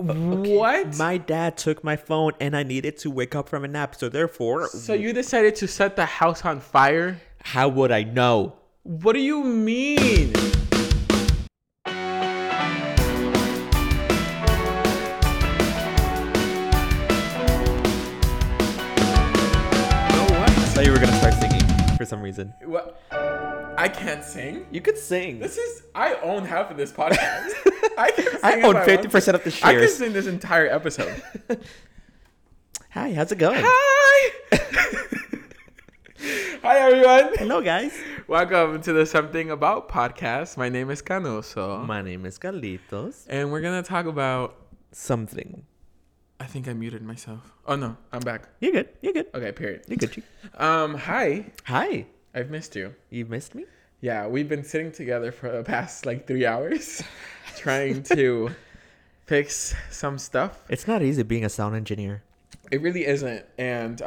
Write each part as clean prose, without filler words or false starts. Okay. What? My dad took my phone and I needed to wake up from a nap. So you decided to set the house on fire? How would I know? What do you mean? I thought you were going to start singing for some reason. What? I can't sing? You could sing. I own half of this podcast. I own 50% of the shares. I can sing this entire episode. Hi, how's it going? Hi! Hi, everyone. Hello, guys. Welcome to the Something About podcast. My name is Canoso. My name is Carlitos. And we're going to talk about... something. I think I muted myself. Oh, no. I'm back. You're good. Okay, period. You're good. Hi. I've missed you. You've missed me? Yeah. We've been sitting together for the past, 3 hours trying to fix some stuff. It's not easy being a sound engineer. It really isn't. And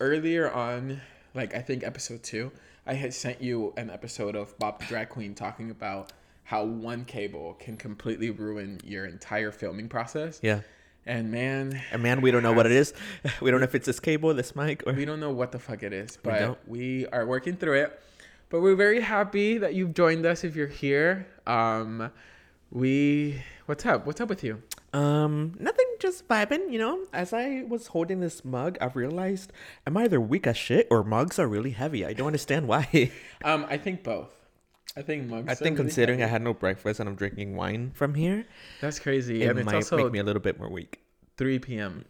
earlier on, I think episode 2, I had sent you an episode of Bob the Drag Queen talking about how one cable can completely ruin your entire filming process. Yeah. And man, we don't know what it is. We don't know if it's this cable, this mic, or we don't know what the fuck it is. But we are working through it. But we're very happy that you've joined us. If you're here, what's up? What's up with you? Nothing. Just vibing. As I was holding this mug, I've realized I'm either weak as shit or mugs are really heavy. I don't understand why. I think both. I think mugs. I think considering I had no breakfast and I'm drinking wine from here, that's crazy. It might make me a little bit more weak. 3 p.m.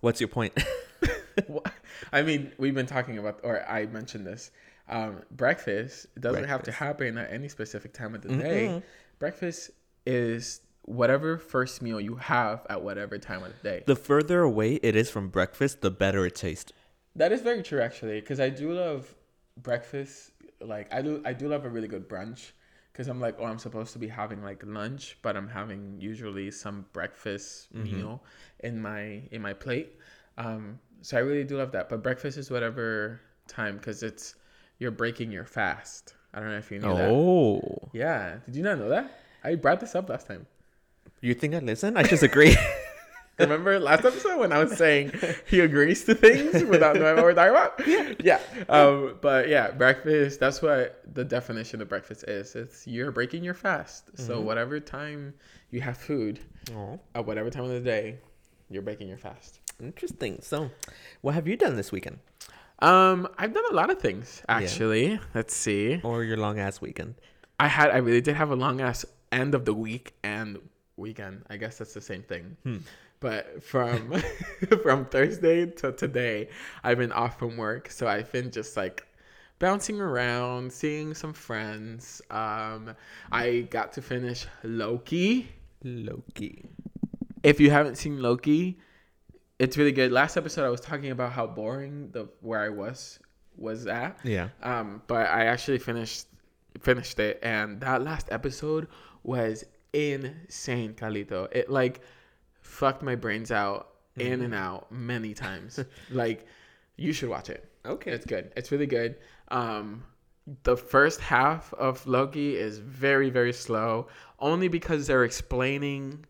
What's your point? I mean, we've been talking about, or I mentioned this. Breakfast doesn't have to happen at any specific time of the day. Breakfast is whatever first meal you have at whatever time of the day. The further away it is from breakfast, the better it tastes. That is very true, actually, because I do love breakfast. I do love a really good brunch, because I'm like, oh, I'm supposed to be having lunch, but I'm having usually some breakfast meal in my plate. So I really do love that. But breakfast is whatever time, because you're breaking your fast. I don't know if you knew that. Oh, yeah. Did you not know that? I brought this up last time. You think I listen? I just agree. Remember last episode when I was saying he agrees to things without knowing what we're talking about? Yeah. But yeah, breakfast, that's what the definition of breakfast is. It's you're breaking your fast. So whatever time you have food, at whatever time of the day, you're breaking your fast. Interesting. So what have you done this weekend? I've done a lot of things, actually. Yeah. Let's see. Or your long-ass weekend. I really did have a long-ass end of the week and weekend. I guess that's the same thing. But from from Thursday to today, I've been off from work, so I've been just bouncing around, seeing some friends. I got to finish Loki. If you haven't seen Loki, it's really good. Last episode I was talking about how boring where I was at. Yeah. But I actually finished it, and that last episode was insane, Carlito. It fucked my brains out in and out many times. You should watch it. Okay, it's good. It's really good. The first half of Loki is very, very slow, only because they're explaining.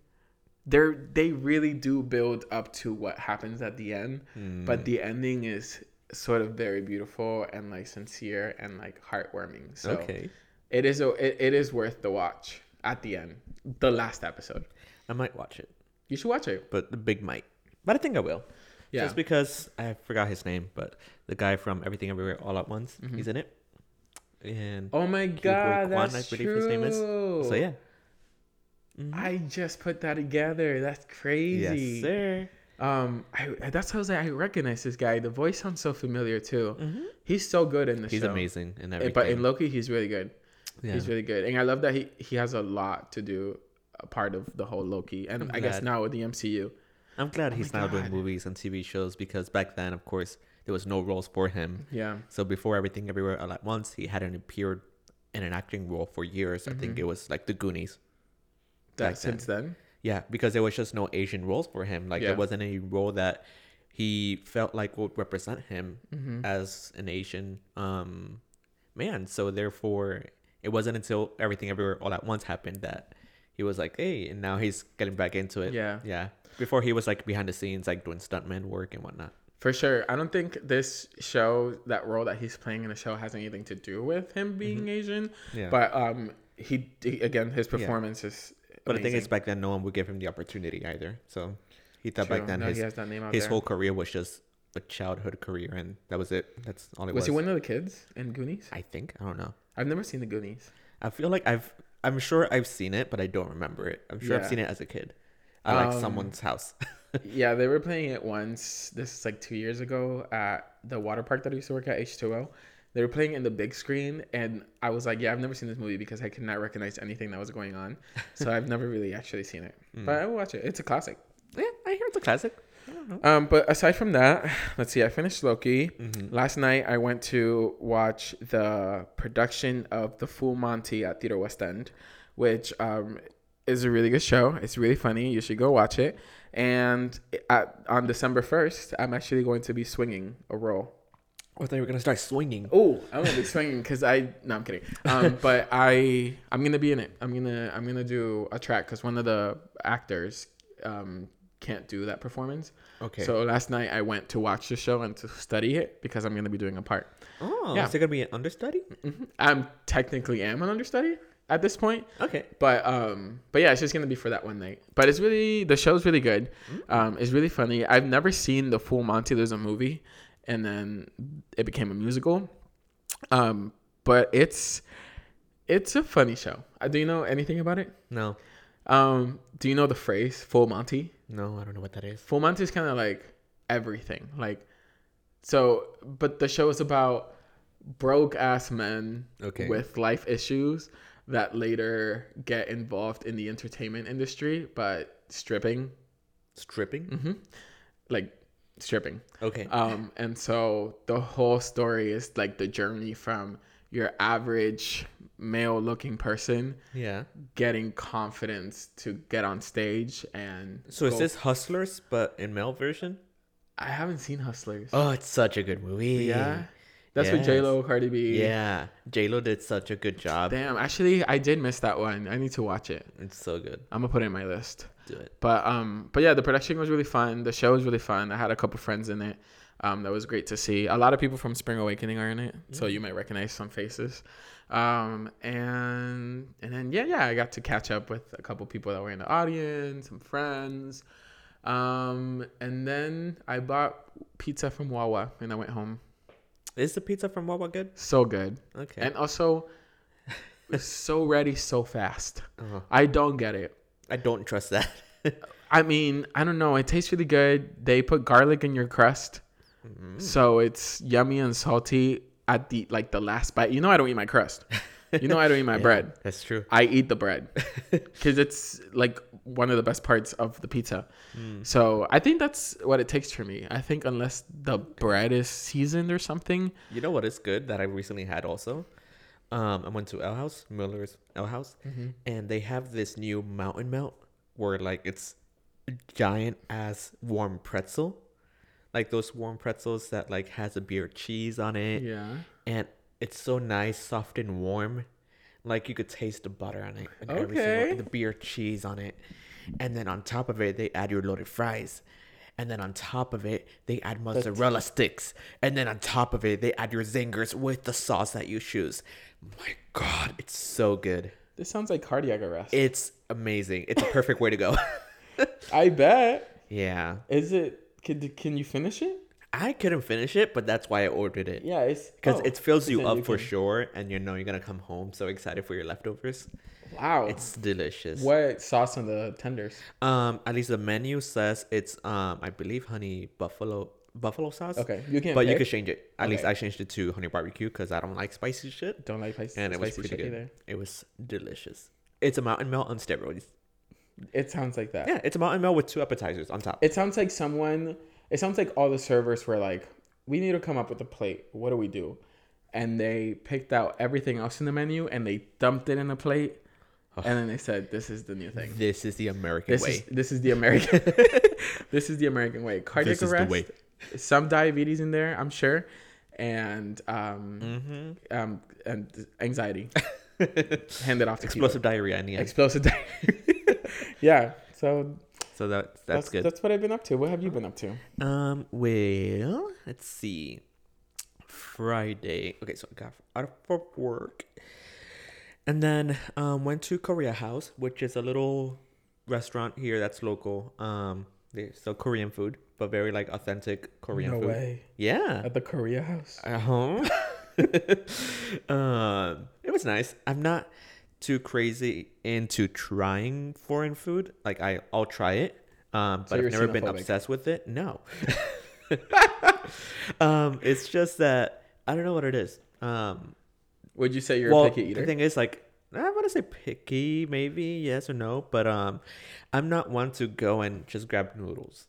They really do build up to what happens at the end, but the ending is sort of very beautiful and sincere and heartwarming. So okay, it is worth the watch. At the end, the last episode. I might watch it. You should watch it. But the big might. But I think I will. Yeah. Just because I forgot his name, but the guy from Everything Everywhere All at Once, he's in it. And oh my God, that's true. I believe his name is. So yeah. I just put that together. That's crazy. Yes, sir. That's how I was I recognize this guy. The voice sounds so familiar too. He's so good in the show. He's amazing in everything. But in Loki, he's really good. Yeah. He's really good. And I love that he has a lot to do, a part of the whole Loki. And I guess now with the MCU. I'm glad he's now doing movies and TV shows, because back then, of course, there was no roles for him. Yeah. So before Everything Everywhere All at Once, he hadn't appeared in an acting role for years. I think it was the Goonies. Since then? Yeah, because there was just no Asian roles for him. There wasn't any role that he felt would represent him as an Asian man. So therefore... it wasn't until Everything Everywhere All at Once happened that he was like, hey, and now he's getting back into it. Yeah. Yeah. Before he was like behind the scenes, like doing stuntman work and whatnot. For sure. I don't think this show, that role that he's playing in the show, has anything to do with him being Asian. Yeah. But he again, his performance is amazing. But the thing is, back then, no one would give him the opportunity either. So he thought back then his whole career was just a childhood career, and that was it. That's all it was. Was he one of the kids in Goonies? I think. I don't know. I've never seen the Goonies. I feel like I'm sure I've seen it, but I don't remember it. I'm sure I've seen it as a kid. At like someone's house. Yeah, they were playing it once. This is like 2 years ago at the water park that I used to work at, H2O. They were playing it in the big screen, and I was like, yeah, I've never seen this movie because I could not recognize anything that was going on. So I've never really actually seen it. But I will watch it. It's a classic. Yeah, I hear it's a classic. I don't know. But aside from that, let's see, I finished Loki. Last night, I went to watch the production of The Fool Monty at Theater West End, which is a really good show. It's really funny. You should go watch it. And on December 1st, I'm actually going to be swinging a role. I thought you were going to start swinging. Oh, I'm going to be swinging because I'm kidding. But I'm going to be in it. I'm going to do a track because one of the actors can't do that performance. Okay. So last night I went to watch the show and to study it because I'm going to be doing a part. Oh, yeah. Is it going to be an understudy? I'm technically an understudy at this point. Okay. But yeah, it's just going to be for that one night. But it's really, the show's really good. It's really funny. I've never seen The Fool Monty. There's a movie and then it became a musical. But it's a funny show. Do you know anything about it? No. Do you know the phrase Full Monty? No, I don't know what that is. Full Monty is kind of like everything. Like, so, but the show is about broke ass men with life issues that later get involved in the entertainment industry, but stripping. Stripping? Mm-hmm. Like stripping. Okay. And so the whole story is like the journey from your average male-looking person getting confidence to get on stage and... So is this Hustlers, but in male version? I haven't seen Hustlers. Oh, it's such a good movie. Yeah? That's with J-Lo, Cardi B. Yeah. J-Lo did such a good job. Damn. Actually, I did miss that one. I need to watch it. It's so good. I'm going to put it in my list. Do it. But yeah, the production was really fun. The show was really fun. I had a couple friends in it. That was great to see. A lot of people from Spring Awakening are in it, so you might recognize some faces. And then I got to catch up with a couple people that were in the audience, some friends. And then I bought pizza from Wawa and I went home. Is the pizza from Wawa good? So good. Okay. And also, so ready, so fast. Uh-huh. I don't get it. I don't trust that. I mean, I don't know. It tastes really good. They put garlic in your crust. So it's yummy and salty at the last bite. You know I don't eat my crust. You know I don't eat my bread. That's true. I eat the bread because it's like one of the best parts of the pizza. So I think that's what it takes for me. I think unless the bread is seasoned or something. You know what is good that I recently had also? I went to Miller's El House, and they have this new mountain melt where like it's giant ass warm pretzel. Like those warm pretzels that like has a beer cheese on it. Yeah. And it's so nice, soft and warm. Like you could taste the butter on it. And and the beer cheese on it. And then on top of it, they add your loaded fries. And then on top of it, they add mozzarella sticks. And then on top of it, they add your zingers with the sauce that you choose. My God, it's so good. This sounds like cardiac arrest. It's amazing. It's a perfect way to go. I bet. Yeah. Is it... Can you finish it? I couldn't finish it, but that's why I ordered it. Yeah, it's... Because it fills you up for sure, and you know you're going to come home so excited for your leftovers. Wow. It's delicious. What sauce on the tenders? At least the menu says it's, I believe, honey buffalo sauce. Okay, you can. But pick. You could change it. At least I changed it to honey barbecue because I don't like spicy shit. Don't like spicy shit. And it was pretty good. Either. It was delicious. It's a mountain melt on steroids. It sounds like that. Yeah, it's a mountain melt with two appetizers on top. It sounds like all the servers were like, we need to come up with a plate. What do we do? And they picked out everything else in the menu and they dumped it in a plate. And then they said, this is the new thing. This is the American way. This is the American This is the American way. Cardiac arrest. Way. Some diabetes in there, I'm sure. And anxiety. Hand it off to Explosive people. Diarrhea. I need Explosive diarrhea. Yeah. So that's good. That's what I've been up to. What have you been up to? Well, let's see. Friday. Okay, so I got out of work. And then went to Korea House, which is a little restaurant here that's local. They sell Korean food, but very like authentic Korean food. No way. Yeah. At the Korea House. At home. It was nice. I'm not too crazy into trying foreign food. Like I'll try it, but I've never been obsessed with it. No. It's just that I don't know what it is. Would you say you're a picky eater? The thing is, like, I want to say picky, maybe, yes or no. But I'm not one to go and just grab noodles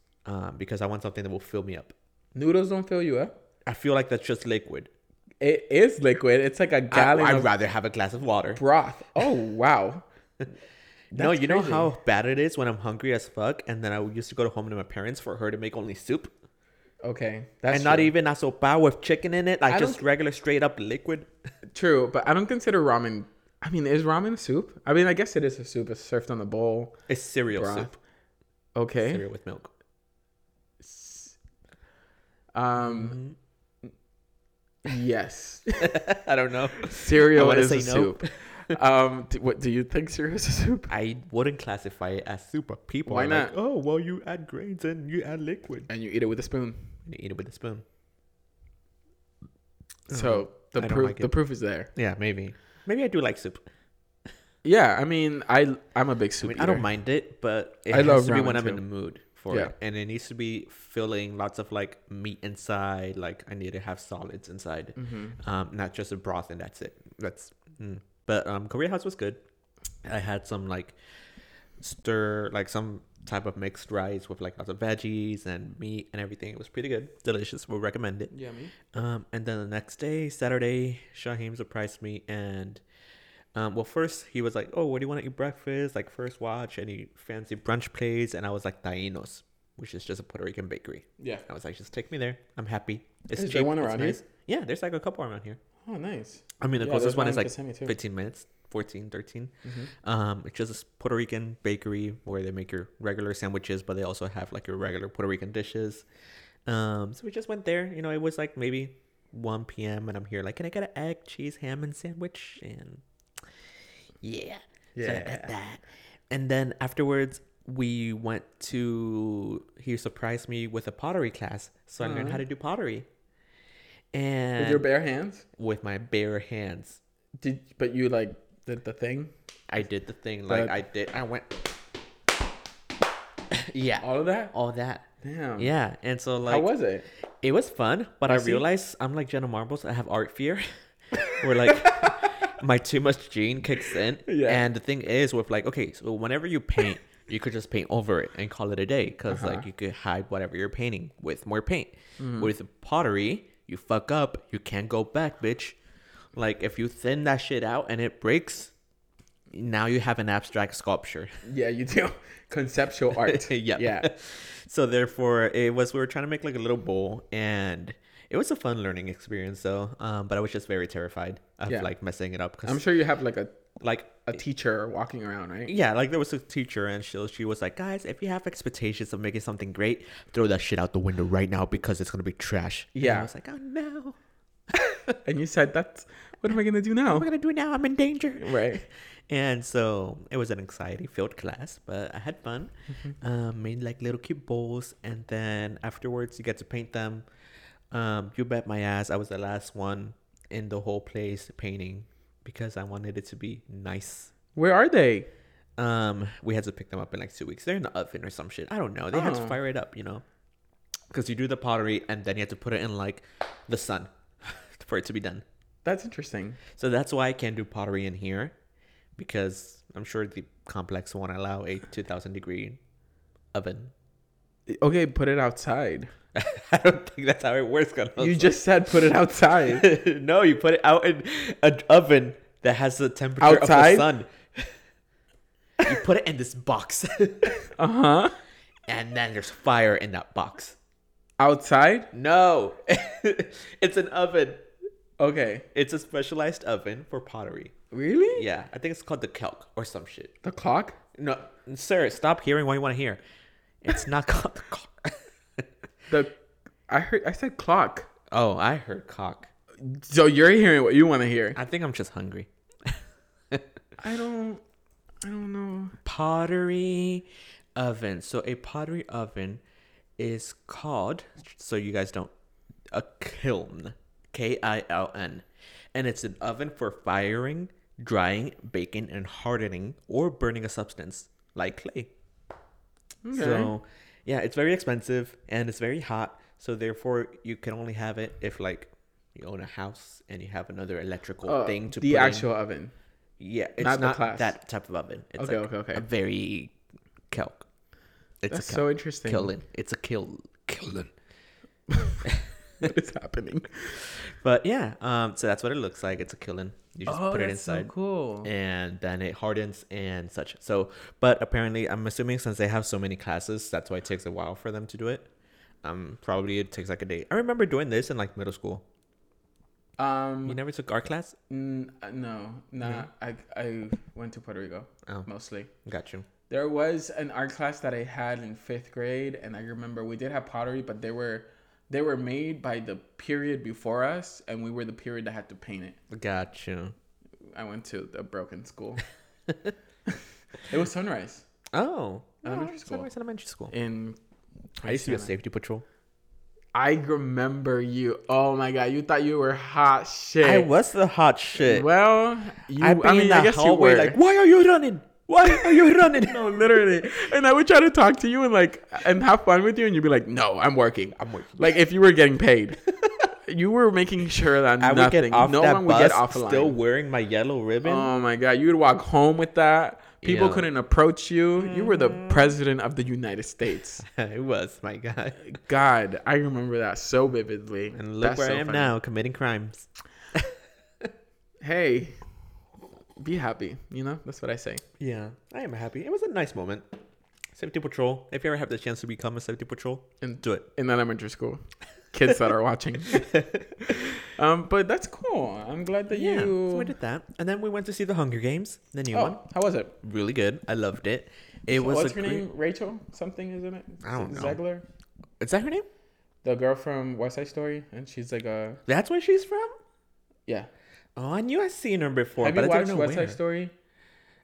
because I want something that will fill me up. Noodles don't fill you up? I feel like that's just liquid. It is liquid. It's like a gallon I'd rather have a glass of water. Broth. Oh, wow. No, you know how bad it is when I'm hungry as fuck? And then I used to go to home to my parents for her to make only soup. Okay, that's and true. Not even a sopa with chicken in it, like just regular straight up liquid. True, but I don't consider ramen. I mean, is ramen soup? I mean, I guess it is a soup. It's served on the bowl. It's cereal broth soup. Okay, cereal with milk. Yes. I don't know. Cereal is a soup. What do you think cereal is a soup? I wouldn't classify it as soup, but people why are not? Like, oh, well, you add grains and you add liquid. And you eat it with a spoon. So the proof is there. Yeah, maybe. Maybe I do like soup. Yeah, I mean, I'm a big soup eater. I don't mind it, but it has to be when I'm in the mood for it. And it needs to be filling, lots of like meat inside. Like I need to have solids inside. Mm-hmm. Not just a broth and that's it. But Korea House was good. I had some some type of mixed rice with like lots of veggies and meat and everything. It was pretty good. Delicious. We'll recommend it. Yummy. And then the next day, Saturday, Shaheem surprised me. And first he was like, oh, what do you want to eat breakfast? Like first watch any fancy brunch place. And I was like, Tainos, which is just a Puerto Rican bakery. Yeah. And I was like, just take me there. I'm happy. It's cheap. Is there one around here? Yeah, there's like a couple around here. Oh, nice. I mean, the closest one is like 15 minutes, 14, 13. Mm-hmm. It's just a Puerto Rican bakery where they make your regular sandwiches, but they also have like your regular Puerto Rican dishes. So we just went there. You know, it was like maybe 1 p.m. and I'm here like, can I get an egg, cheese, ham, and sandwich? And yeah. So I got that. And then afterwards, he surprised me with a pottery class. So I learned how to do pottery. And with your bare hands? With my bare hands. But you like did the thing? I did the thing. I went. Yeah. All of that? All that. Damn. Yeah. And so like. How was it? It was fun. But I realized I'm like Jenna Marbles. I have art fear. Where like my too much gene kicks in. Yeah. And the thing is with like, okay, so whenever you paint, you could just paint over it and call it a day. Because like you could hide whatever you're painting with more paint. Mm. With pottery. You fuck up, you can't go back, bitch. Like, if you thin that shit out and it breaks, now you have an abstract sculpture. Yeah, you do. Conceptual art. Yeah. So, therefore, we were trying to make, like, a little bowl. And it was a fun learning experience, though. But I was just very terrified of, like, messing it up. 'Cause I'm sure you have, like, a teacher walking around, right? Yeah, like, there was a teacher. And she was like, guys, if you have expectations of making something great, throw that shit out the window right now because it's going to be trash. Yeah. And I was like, oh, no. And you said, what am I going to do now? What am I going to do now? I'm in danger. Right. And so it was an anxiety-filled class, but I had fun. Mm-hmm. Made, like, little cute bowls. And then afterwards, you get to paint them. You bet my ass. I was the last one in the whole place painting. Because I wanted it to be nice. Where are they? We had to pick them up in like 2 weeks. They're in the oven or some shit. I don't know. They had to fire it up, you know. Because you do the pottery and then you have to put it in like the sun for it to be done. That's interesting. So that's why I can't do pottery in here. Because I'm sure the complex won't allow a 2,000 degree oven. Okay, put it outside. I don't think that's how it works. You just said put it outside. No, you put it out in an oven that has the temperature outside? Of the sun. You put it in this box. Uh-huh. And then there's fire in that box. Outside? No. It's an oven. Okay. It's a specialized oven for pottery. Really? Yeah. I think it's called the Kelk or some shit. The cock? No, sir, stop hearing what you want to hear. It's not called the cock. I said clock. Oh, I heard cock. So you're hearing what you want to hear. I think I'm just hungry. I don't know. Pottery oven. So a pottery oven is called, so you guys don't, a kiln. K-I-L-N. And it's an oven for firing, drying, baking, and hardening or burning a substance like clay. Okay. So, yeah, it's very expensive and it's very hot. So, therefore, you can only have it if, like, you own a house and you have another electrical thing to put in. The actual oven. Yeah, it's not that type of oven. It's a very kelk. That's so interesting. Kiln. It's a kiln. What is happening? But yeah, so that's what it looks like. It's a kiln. You just put it inside. So cool. And then it hardens and such. So, but apparently, I'm assuming since they have so many classes, that's why it takes a while for them to do it. Probably it takes like a day. I remember doing this in like middle school. You never took art class? No. I went to Puerto Rico mostly. Got you. There was an art class that I had in 5th grade, and I remember we did have pottery, but they were made by the period before us, and we were the period that had to paint it. Got you. I went to a broken school. It was Sunrise. Oh, elementary school. In I used to be a safety patrol. I remember you. Oh my god, you thought you were hot shit. I was the hot shit. Well, I guess you were like, why are you running? No, literally. And I would try to talk to you and have fun with you, and you'd be like, no, I'm working. Like if you were getting paid. You were making sure that I would get off that bus still wearing my yellow ribbon. Oh my god, you would walk home with that. People couldn't approach you. Mm-hmm. You were the president of the United States. It was, my god. God, I remember that so vividly. And look where I am now, committing crimes. Hey, be happy. You know, that's what I say. Yeah, I am happy. It was a nice moment. Safety patrol. If you ever have the chance to become a safety patrol, do it in elementary school. Kids that are watching. But that's cool. I'm glad that you... So we did that. And then we went to see The Hunger Games, the new one. How was it? Really good. I loved it. It was what's her name? Rachel something, isn't it? I don't know. Zegler? Is that her name? The girl from West Side Story. And she's like a... That's where she's from? Yeah. Oh, I knew I'd seen her before. Have but you I watched don't know West Side where. Story?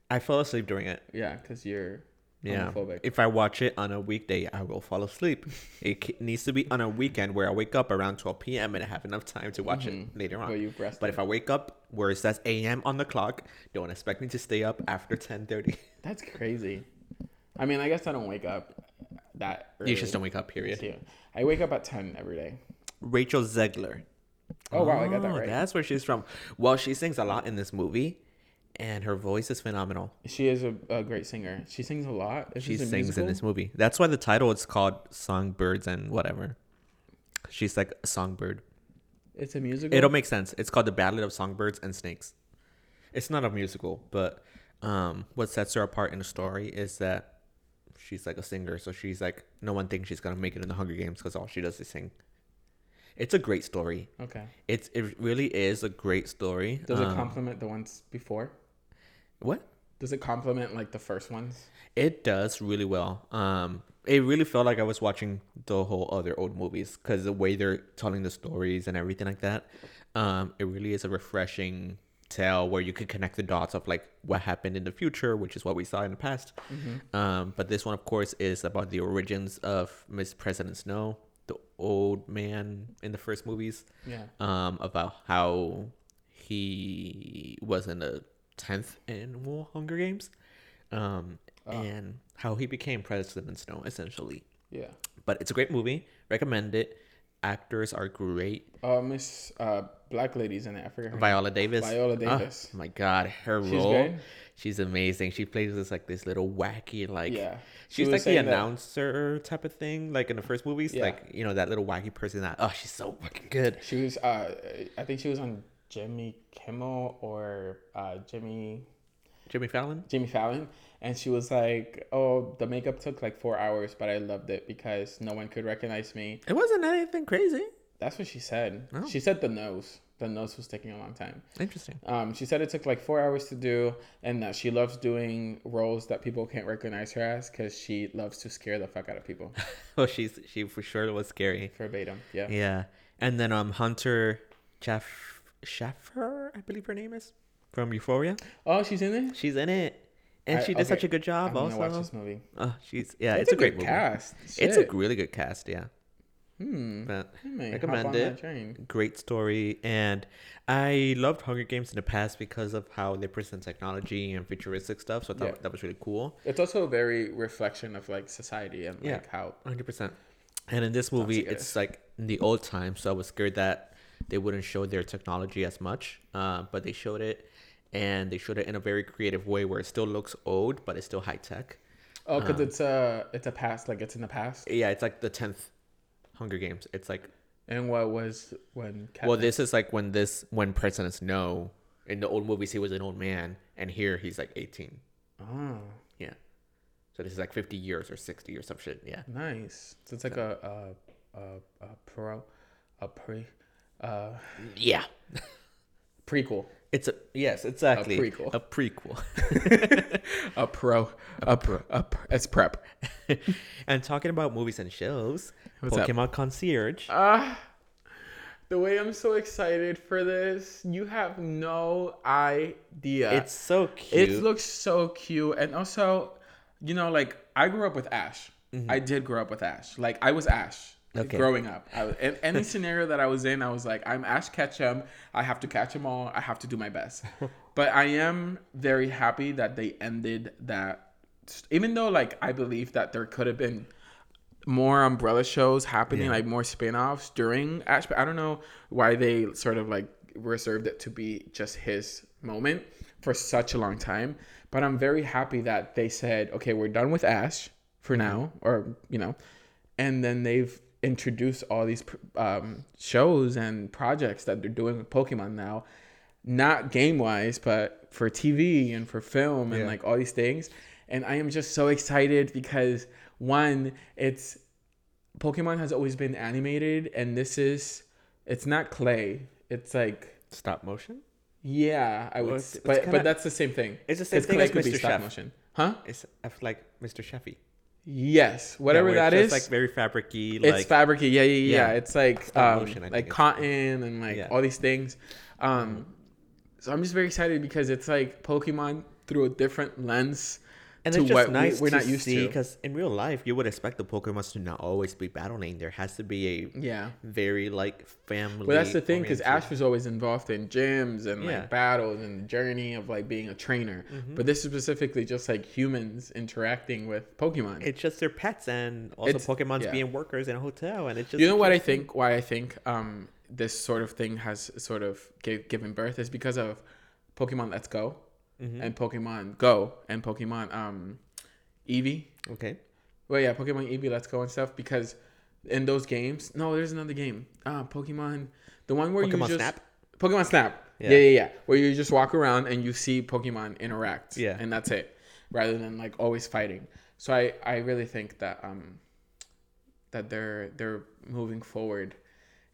I fell asleep during it. Yeah, because you're... Yeah, homophobic. If I watch it on a weekday, I will fall asleep. It needs to be on a weekend where I wake up around 12 p.m. and I have enough time to watch it later on. But if I wake up where it says a.m. on the clock, don't expect me to stay up after 10:30. That's crazy. I mean, I guess I don't wake up that early. You just don't wake up, period. Yeah. I wake up at 10 every day. Rachel Zegler. Oh, wow, I got that right. That's where she's from. Well, she sings a lot in this movie. And her voice is phenomenal. She is a great singer. She sings a lot. She sings musical? In this movie. That's why the title is called Songbirds and whatever. She's like a songbird. It's a musical? It'll make sense. It's called The Battle of Songbirds and Snakes. It's not a musical, but what sets her apart in the story is that she's like a singer. So she's like, no one thinks she's going to make it in the Hunger Games because all she does is sing. It's a great story. Okay. It really is a great story. Does it complement the ones before? What? Does it complement like the first ones? It does really well. It really felt like I was watching the whole other old movies because the way they're telling the stories and everything like that. It really is a refreshing tale where you could connect the dots of like what happened in the future, which is what we saw in the past. Mm-hmm. But this one, of course, is about the origins of Miss President Snow, the old man in the first movies. Yeah. About how he was in a 10th annual Hunger Games and how he became President Snow essentially. Yeah, but it's a great movie. Recommend it. Actors are great. Miss Black lady's in it. I forget her Viola name. Viola Davis. Oh my god, her role. Good. She's amazing. She plays this little wacky she's like the announcer type of thing like in the first movies. Yeah. Like you know that little wacky person that she's so fucking good. She was I think she was on Jimmy Kimmel or Jimmy Fallon, and she was like, oh, the makeup took like 4 hours, but I loved it because no one could recognize me. It wasn't anything crazy. That's what she said. Oh. She said the nose. the nose was taking a long time. Interesting. She said it took like 4 hours to do, and that she loves doing roles that people can't recognize her as because she loves to scare the fuck out of people. Well, she for sure was scary. Verbatim, yeah. Yeah. And then Hunter Shaffer, I believe her name is, from Euphoria. Oh, she's in it? She's in it. And she did such a good job also. I'm going to watch this movie. Oh, it's a great movie. Cast. Shit. It's a really good cast, yeah. But recommend it. Great story. And I loved Hunger Games in the past because of how they present technology and futuristic stuff. So I thought that was really cool. It's also a very reflection of like society and like how 100%. And in this movie, it's like in the old time. So I was scared that they wouldn't show their technology as much, but they showed it, and they showed it in a very creative way where it still looks old, but it's still high tech. Oh, because it's a past, like it's in the past. Yeah, it's like the 10th. Hunger Games. It's like, and what was when? Well, this is like when President Snow in the old movies he was an old man, and here he's like 18. Oh, yeah. So this is like 50 years or 60 or some shit. Yeah. Nice. So it's like prequel. It's exactly. A prequel. A prequel. It's prep. And talking about movies and shows, what's Pokemon up? Concierge. The way I'm so excited for this, you have no idea. It's so cute. It looks so cute. And also, you know, like I grew up with Ash. Mm-hmm. I did grow up with Ash. Like I was Ash. Okay. Growing up, I was, in any scenario that I was in, I was like, I'm Ash Ketchum. I have to catch them all. I have to do my best. But I am very happy that they ended that. Even though, like, I believe that there could have been more umbrella shows happening, like more spinoffs during Ash. But I don't know why they sort of like reserved it to be just his moment for such a long time. But I'm very happy that they said, okay, we're done with Ash for now, or, you know, and then they've introduce all these shows and projects that they're doing with Pokemon now, not game wise, but for TV and for film and like all these things. And I am just so excited because one, it's Pokemon has always been animated, and this is it's not clay. It's like stop motion. Yeah, I would, well, it's but kinda, but that's the same thing. It's the same thing as Mr. Stop motion, huh? It's like Mr. Chefy. Yes, whatever that is. It's like very fabricy. Like, it's fabricy. Yeah. It's like motion, like cotton and like all these things. So I'm just very excited because it's like Pokemon through a different lens. And it's just nice we're not used to. Because in real life, you would expect the Pokemon to not always be battling. There has to be a very like family. Well, that's the thing because Ash was always involved in gyms and like battles and the journey of like being a trainer. Mm-hmm. But this is specifically just like humans interacting with Pokemon. It's just their pets and also Pokemon's being workers in a hotel. And it's just you know what I think? Why I think this sort of thing has sort of given birth is because of Pokemon Let's Go. Mm-hmm. And Pokemon Go and Pokemon Eevee. Okay. Well, yeah, Pokemon Eevee, Let's Go and stuff because in those games, no, there's another game. Pokemon, the one where Pokemon Snap? Pokemon Snap. Yeah. Where you just walk around and you see Pokemon interact. Yeah. And that's it, rather than like always fighting. So I really think that that they're moving forward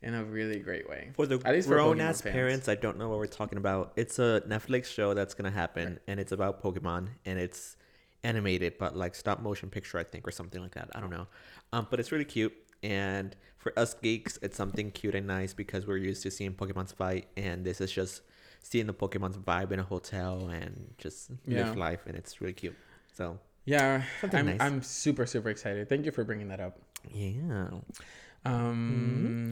in a really great way. For the grown-ass parents, I don't know what we're talking about. It's a Netflix show that's going to happen, and it's about Pokemon, and it's animated, but like stop-motion picture, I think, or something like that. I don't know. But it's really cute, and for us geeks, it's something cute and nice because we're used to seeing Pokemon's fight, and this is just seeing the Pokemon's vibe in a hotel and just live life, and it's really cute. So yeah, I'm super, super excited. Thank you for bringing that up. Yeah. Mm-hmm.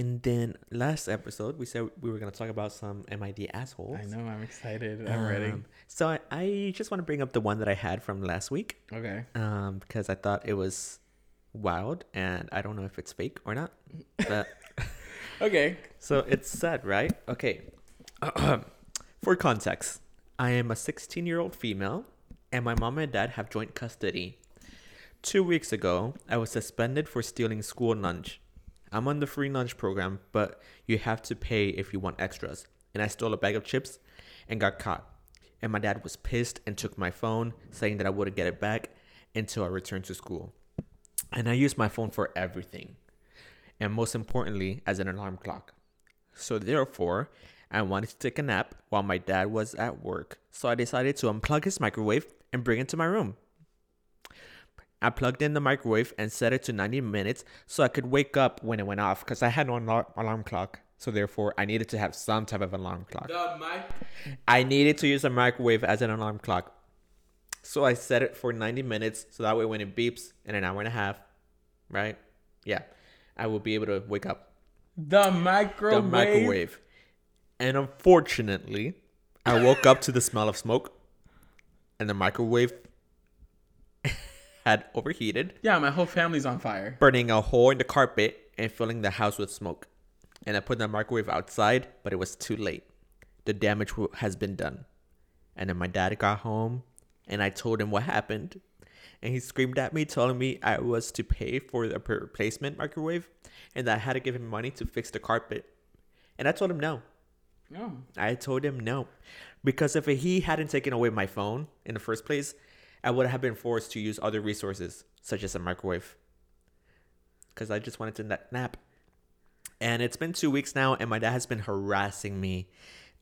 And then last episode, we said we were going to talk about some MID assholes. I know. I'm excited. I'm ready. So I just want to bring up the one that I had from last week. Okay. Because I thought it was wild, and I don't know if it's fake or not. But okay. So it's sad, right? Okay. For context, I am a 16-year-old female, and my mom and dad have joint custody. 2 weeks ago, I was suspended for stealing school lunch. I'm on the free lunch program, but you have to pay if you want extras. And I stole a bag of chips and got caught. And my dad was pissed and took my phone, saying that I wouldn't get it back until I returned to school. And I used my phone for everything. And most importantly, as an alarm clock. So therefore, I wanted to take a nap while my dad was at work. So I decided to unplug his microwave and bring it to my room. I plugged in the microwave and set it to 90 minutes so I could wake up when it went off because I had no alarm clock. So therefore, I needed to have some type of alarm clock. I needed to use a microwave as an alarm clock. So I set it for 90 minutes so that way when it beeps in an hour and a half, right? Yeah, I will be able to wake up. The microwave. And unfortunately, I woke up to the smell of smoke and the microwave had overheated. Yeah, my whole family's on fire. Burning a hole in the carpet and filling the house with smoke. And I put the microwave outside, but it was too late. The damage has been done. And then my dad got home and I told him what happened. And he screamed at me, telling me I was to pay for a replacement microwave and that I had to give him money to fix the carpet. And I told him no. No. I told him no. Because if he hadn't taken away my phone in the first place, I would have been forced to use other resources, such as a microwave. Because I just wanted to nap. And it's been 2 weeks now, and my dad has been harassing me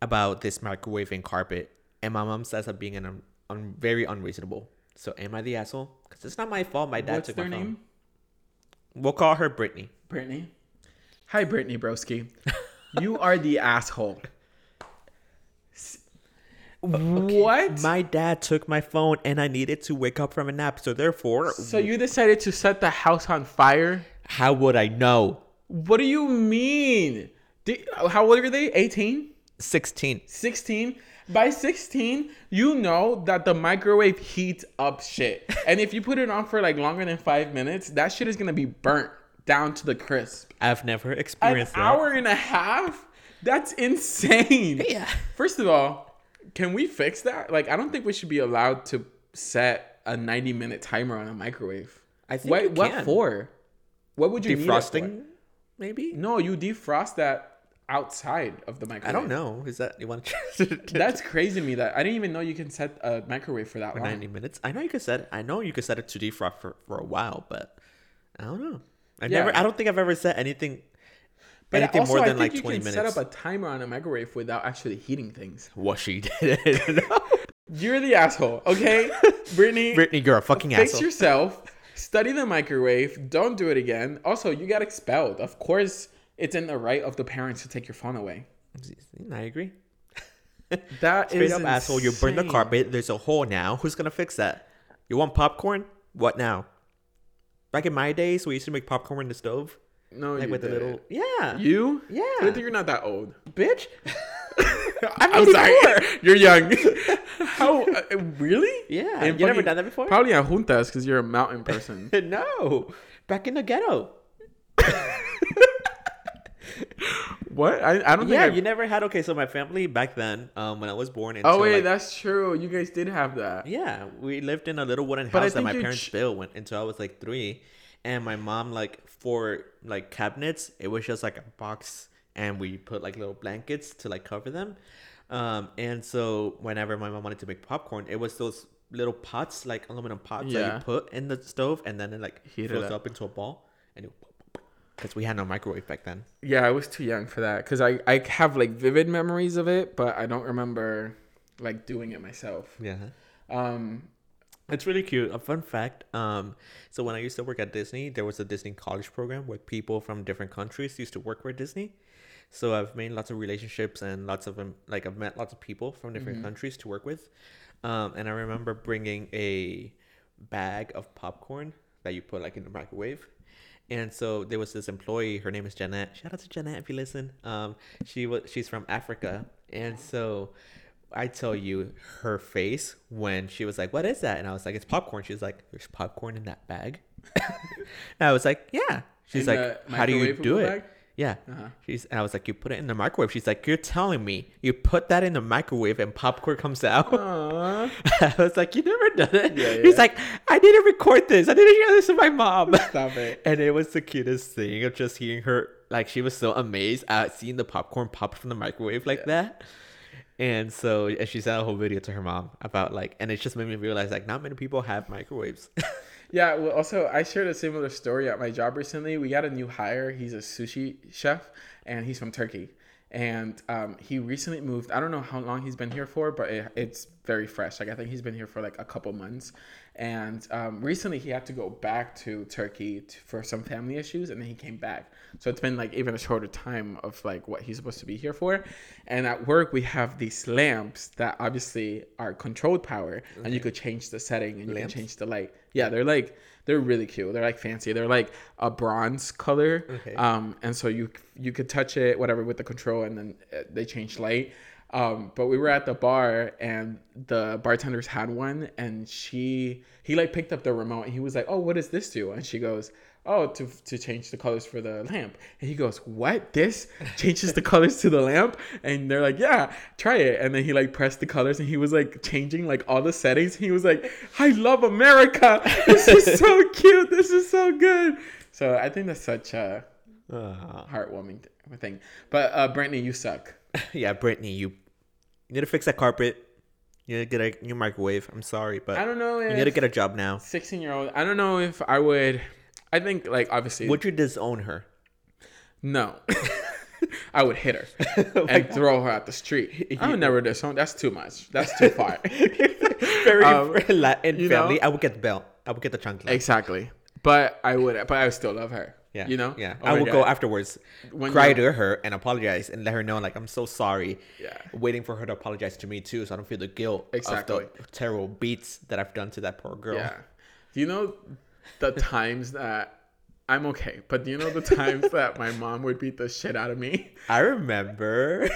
about this microwave and carpet. And my mom says I'm being very unreasonable. So am I the asshole? Because it's not my fault my dad took my phone. What's their name? We'll call her Brittany. Brittany? Hi, Brittany broski. You are the asshole. Okay. What? My dad took my phone and I needed to wake up from a nap. So therefore... So you decided to set the house on fire? How would I know? What do you mean? How old are they? 18? 16. 16? By 16, you know that the microwave heats up shit. And if you put it on for like longer than 5 minutes, that shit is going to be burnt down to the crisp. I've never experienced that. An hour and a half? That's insane. Yeah. First of all, can we fix that? Like, I don't think we should be allowed to set a 90-minute timer on a microwave. I think you can. What for? What would you need it for? Defrosting, maybe? No, you defrost that outside of the microwave. I don't know. Is that you want to? That's crazy to me. That I didn't even know you can set a microwave for that for long. 90 minutes. I know you could set it to defrost for a while, but I don't know. I don't think I've ever set anything. But anything also, more than like 20 minutes. Set up a timer on a microwave without actually heating things. Well, she did. You're the asshole. Okay, Brittany. Brittany, you're a fucking asshole. Fix yourself. Study the microwave. Don't do it again. Also, you got expelled. Of course. It's in the right of the parents to take your phone away. I agree. That straight is up insane. Asshole. You burned the carpet. There's a hole now. Who's going to fix that? You want popcorn? What now? Back in my days, we used to make popcorn in the stove. No, like you with did. The little... Yeah. You? Yeah. I think you're not that old. Bitch. I'm sorry. You're young. How? Really? Yeah. You've never done that before? Probably at juntas because you're a mountain person. No. Back in the ghetto. What? I don't think. Yeah, you never had. Okay, so my family back then, when I was born. Oh wait, like, that's true. You guys did have that. Yeah, we lived in a little wooden house that my parents built until I was like 3, and my mom like for like cabinets. It was just like a box, and we put like little blankets to like cover them. And so whenever my mom wanted to make popcorn, it was those little pots, like aluminum pots that you put in the stove, and then it like heated up into a ball, and it. Because we had no microwave back then. Yeah, I was too young for that. Because I have, like, vivid memories of it, but I don't remember, like, doing it myself. Yeah. It's really cute. A fun fact. So when I used to work at Disney, there was a Disney college program where people from different countries used to work for Disney. So I've made lots of relationships and lots of, like, I've met lots of people from different countries to work with. And I remember bringing a bag of popcorn that you put, like, in the microwave. And so there was this employee. Her name is Jeanette. Shout out to Jeanette if you listen. She's from Africa. And so I tell you her face when she was like, "What is that?" And I was like, "It's popcorn." She was like, "There's popcorn in that bag." And I was like, "Yeah." She's in like, "How do you do it?" Bag? Yeah. Uh-huh. And I was like, "You put it in the microwave." She's like, "You're telling me you put that in the microwave and popcorn comes out?" Aww. I was like, "You never done it." Yeah, yeah. He's like, "I didn't record this. I didn't hear this with my mom." Stop it. And it was the cutest thing of just hearing her. Like, she was so amazed at seeing the popcorn pop from the microwave like that. And so she sent a whole video to her mom about like, and it just made me realize like not many people have microwaves. Yeah, well, also, I shared a similar story at my job recently. We got a new hire. He's a sushi chef, and he's from Turkey. And he recently moved. I don't know how long he's been here for, but it's very fresh. Like, I think he's been here for like a couple months. And recently he had to go back to Turkey for some family issues, and then he came back. So it's been like even a shorter time of like what he's supposed to be here for. And at work we have these lamps that obviously are controlled power, okay, and you could change the setting and you can change the light. Yeah, they're really cute. They're like fancy. They're like a bronze color. Okay. And so you could touch it, whatever, with the control, and then they change light. But we were at the bar and the bartenders had one, and he like picked up the remote and he was like, "Oh, what does this do?" And she goes, "Oh, to change the colors for the lamp." And he goes, "What? This changes the colors to the lamp?" And they're like, "Yeah, try it." And then he like pressed the colors and he was like changing like all the settings. He was like, "I love America. This is so cute. This is so good." So I think that's such a heartwarming thing. But Brittany, you suck. Yeah, Brittany, you need to fix that carpet. You need to get a new microwave. I'm sorry, but I don't know. You need to get a job now. 16-year-old. I don't know if I would. I think, like, obviously. Would you disown her? No. I would hit her and throw her out the street. I would never disown. That's too much. That's too far. Very Latin family. Know? I would get the belt. I would get the trunk. Exactly. But I would still love her. Yeah. You know? Yeah. Oh, I will go afterwards, cry to her and apologize and let her know, like, I'm so sorry. Yeah. Waiting for her to apologize to me, too, so I don't feel the guilt of the terrible beats that I've done to that poor girl. Yeah. Do you know the times that I'm okay, but do you know the times that my mom would beat the shit out of me? I remember.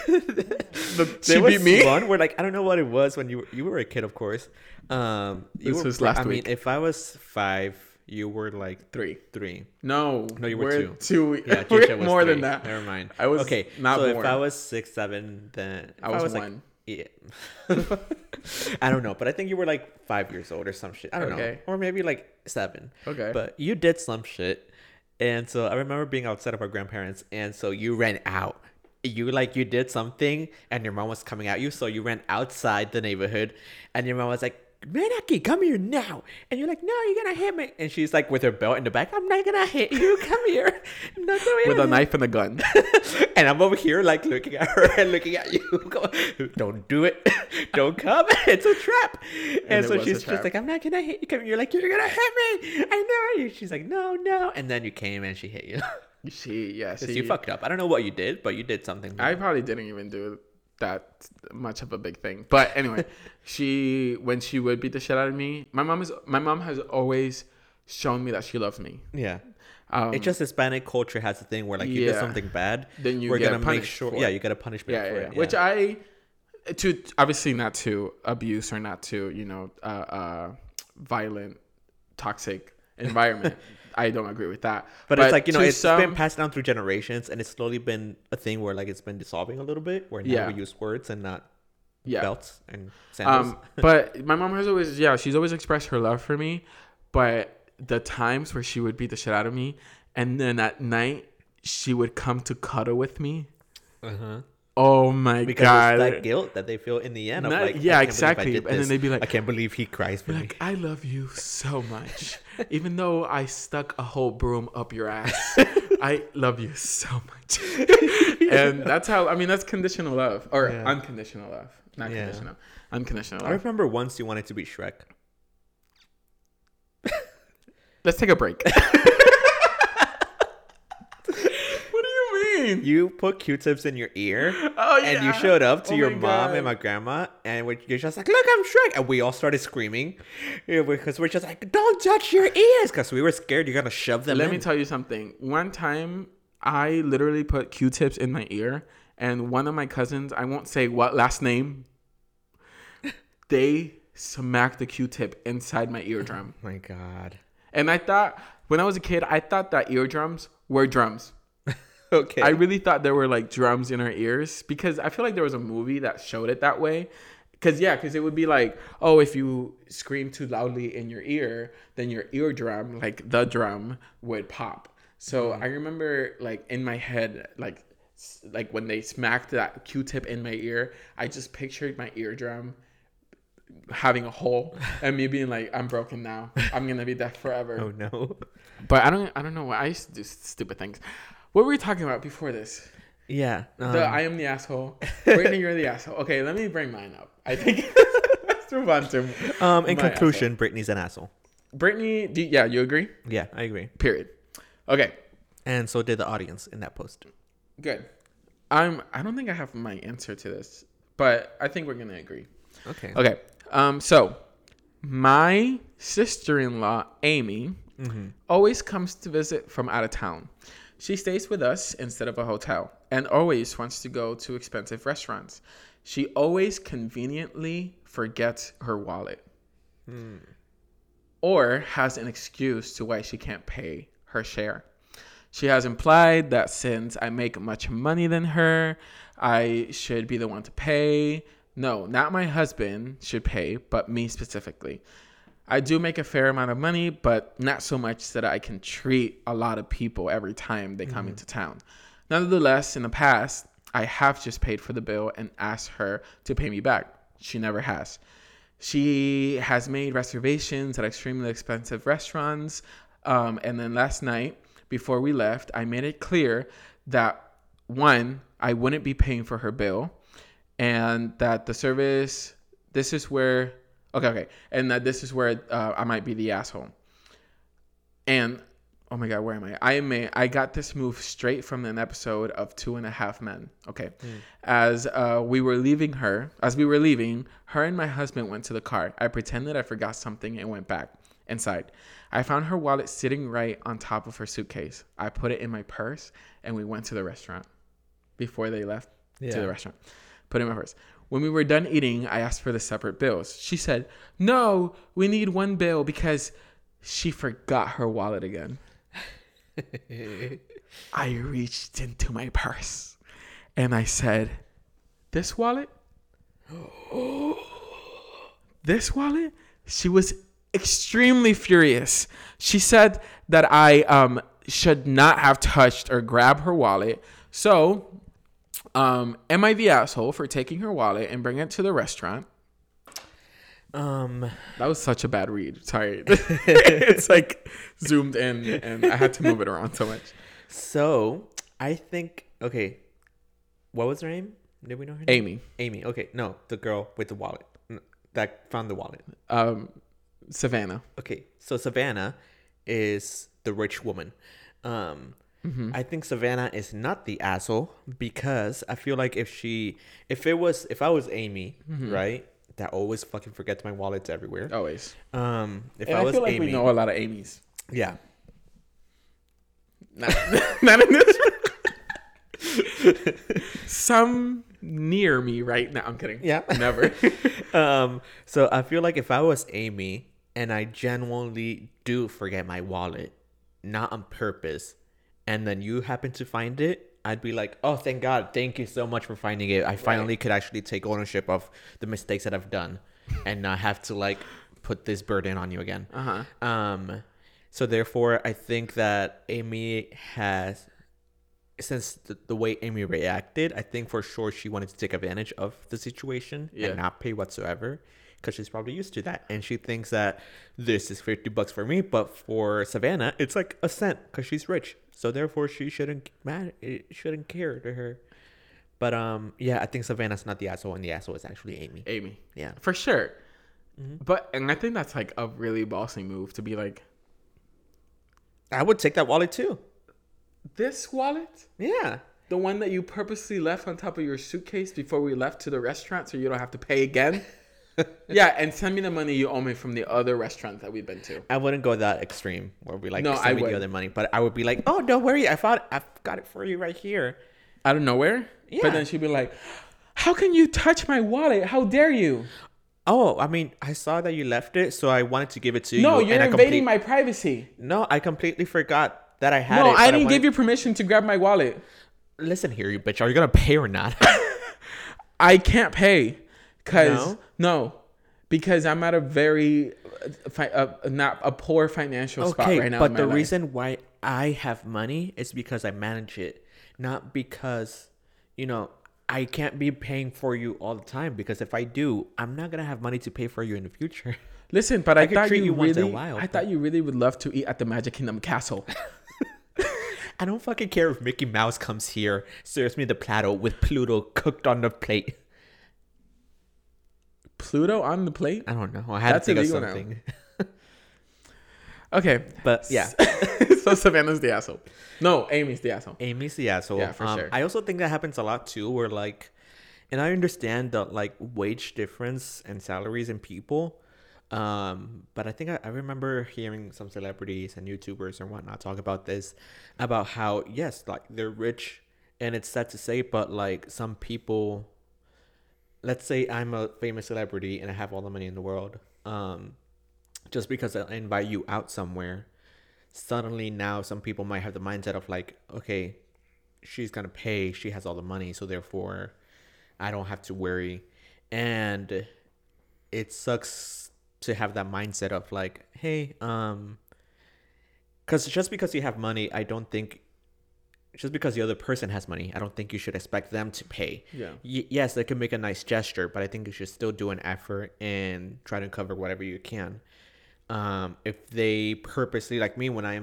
She beat me? One where, like, I don't know what it was when you were a kid, of course. This was last week. I mean, if I was 5... You were like three. No, you were two. Yeah, Jisha was more than that. Never mind. I was okay. Not so more. If I was 6, 7, then I was one. Like, yeah. I don't know, but I think you were like 5 years old or some shit. I don't know, or maybe like 7. Okay. But you did some shit, and so I remember being outside of our grandparents, and so you ran out. You did something, and your mom was coming at you, so you ran outside the neighborhood, and your mom was like, "Manaki, come here now." And you're like, "No, you're going to hit me." And she's like with her belt in the back, "I'm not going to hit you. Come here." With a knife and a gun. And I'm over here like looking at her and looking at you. Don't do it. Don't come. It's a trap. And so she's just like, "I'm not going to hit you. Come here." You're like, "You're going to hit me. I know you." She's like, "No. And then you came and she hit you. You fucked up. I don't know what you did, but you did something wrong. I probably didn't even do it. That much of a big thing, but anyway, when she would beat the shit out of me, my mom has always shown me that she loves me. Yeah, it's just Hispanic culture has a thing where like you do something bad, then we're gonna make sure. Yeah, you get a punishment for it. Yeah. Which to obviously not to abuse or not to violent, toxic environment. I don't agree with that. But it's like, it's been passed down through generations, and it's slowly been a thing where like it's been dissolving a little bit, where now we use words and not belts and sandals. But my mom has always, she's always expressed her love for me. But the times where she would beat the shit out of me, and then at night she would come to cuddle with me. Uh-huh. Oh my God! Because it's that guilt that they feel in the end. Exactly. And then they'd be like, "I can't believe he cries for me." Like, I love you so much, even though I stuck a whole broom up your ass. I love you so much, and that's how. I mean, that's conditional love or unconditional love, not conditional. Unconditional love. I remember once you wanted to be Shrek. Let's take a break. You put Q-tips in your ear, and you showed up to your mom and my grandma, and you're just like, "Look, I'm Shrek," and we all started screaming because we're just like, "Don't touch your ears," because we were scared you're gonna shove them. Let me tell you something. One time, I literally put Q-tips in my ear, and one of my cousins, I won't say what last name, they smacked the Q-tip inside my eardrum. Oh my God! And I thought, when I was a kid, I thought that eardrums were drums. Okay. I really thought there were like drums in our ears because I feel like there was a movie that showed it that way. Because it would be like, oh, if you scream too loudly in your ear, then your eardrum, like the drum, would pop. So I remember like in my head, like when they smacked that Q-tip in my ear, I just pictured my eardrum having a hole and me being like, "I'm broken now. I'm going to be deaf forever." Oh, no. But I don't know why I used to do stupid things. What were we talking about before this? Yeah. I am the asshole. Brittany, you're the asshole. Okay, let me bring mine up. I think let's move on to in conclusion, asshole. Brittany's an asshole. Brittany, you agree? Yeah, I agree. Period. Okay. And so did the audience in that post. Good. I don't think I have my answer to this, but I think we're going to agree. Okay. Okay. So my sister-in-law, Amy, always comes to visit from out of town. She stays with us instead of a hotel and always wants to go to expensive restaurants. She always conveniently forgets her wallet or has an excuse to why she can't pay her share. She has implied that since I make much money than her, I should be the one to pay. No, not my husband should pay, but me specifically. I do make a fair amount of money, but not so much that I can treat a lot of people every time they come into town. Nonetheless, in the past, I have just paid for the bill and asked her to pay me back. She never has. She has made reservations at extremely expensive restaurants. And then last night, before we left, I made it clear that, one, I wouldn't be paying for her bill, and that the service, this is where, okay, and that this is where I might be the asshole. And, oh my God, where am I? I got this move straight from an episode of Two and a Half Men. Okay. As we were leaving, her and my husband went to the car. I pretended I forgot something and went back inside. I found her wallet sitting right on top of her suitcase. I put it in my purse and we went to the restaurant before they left to the restaurant. Put it in my purse. When we were done eating, I asked for the separate bills. She said, no, we need one bill because she forgot her wallet again. I reached into my purse and I said, this wallet? This wallet? She was extremely furious. She said that I should not have touched or grabbed her wallet. So, am I the asshole for taking her wallet and bringing it to the restaurant? That was such a bad read. Sorry. It's like zoomed in and I had to move it around so much. So, I think, okay, what was her name? Did we know her name? Amy. Okay. No, the girl with the wallet that found the wallet. Savannah. Okay, so Savannah is the rich woman. I think Savannah is not the asshole because I feel like if I was Amy, right, that always fucking forgets my wallets everywhere. Always. I feel like Amy, we know a lot of Amy's. Yeah. Not in this room. Some near me right now. I'm kidding. Yeah. Never. So I feel like if I was Amy, and I genuinely do forget my wallet, not on purpose, and then you happen to find it, I'd be like, oh, thank God. Thank you so much for finding it. I finally could actually take ownership of the mistakes that I've done and not have to like put this burden on you again. So therefore, I think that Amy has, since the way Amy reacted, I think for sure she wanted to take advantage of the situation and not pay whatsoever. Because she's probably used to that. And she thinks that this is $50 for me. But for Savannah, it's like a cent because she's rich. So therefore, she shouldn't matter. It shouldn't care to her. But I think Savannah's not the asshole. And the asshole is actually Amy. Yeah. For sure. And I think that's like a really bossy move to be like, I would take that wallet too. This wallet? Yeah. The one that you purposely left on top of your suitcase before we left to the restaurant so you don't have to pay again? Yeah, and send me the money you owe me from the other restaurants that we've been to. I wouldn't go that extreme where we like send me the other money, but I would be like, oh, don't worry, I've got it for you right here. Out of nowhere? Yeah. But then she'd be like, how can you touch my wallet? How dare you? Oh, I mean, I saw that you left it, so I wanted to give it to you. No, you're invading my privacy. No, I completely forgot that I had it. No, I didn't give you permission to grab my wallet. Listen here, you bitch. Are you going to pay or not? I can't pay. Because I'm at a very poor financial spot right now. But the reason why I have money is because I manage it, not because I can't be paying for you all the time. Because if I do, I'm not gonna have money to pay for you in the future. Listen, but I thought you really would love to eat at the Magic Kingdom Castle. I don't fucking care if Mickey Mouse comes here, serves me the platter with Pluto cooked on the plate. Pluto on the plate? I don't know. I had to think of something. Okay. But yeah. So Savannah's the asshole. No, Amy's the asshole. Amy's the asshole. Yeah, for sure. I also think that happens a lot too, where like, and I understand the like wage difference and salaries in people. But I think I remember hearing some celebrities and YouTubers and whatnot talk about this, about how, yes, like they're rich and it's sad to say, but like some people, let's say I'm a famous celebrity and I have all the money in the world. Just because I invite you out somewhere, suddenly now some people might have the mindset of like, okay, she's going to pay, she has all the money, so therefore I don't have to worry. And it sucks to have that mindset of like, hey, because just because you have money, I don't think, just because the other person has money, I don't think you should expect them to pay. Yeah. Yes, they can make a nice gesture, but I think you should still do an effort and try to cover whatever you can. If they purposely, like me, when I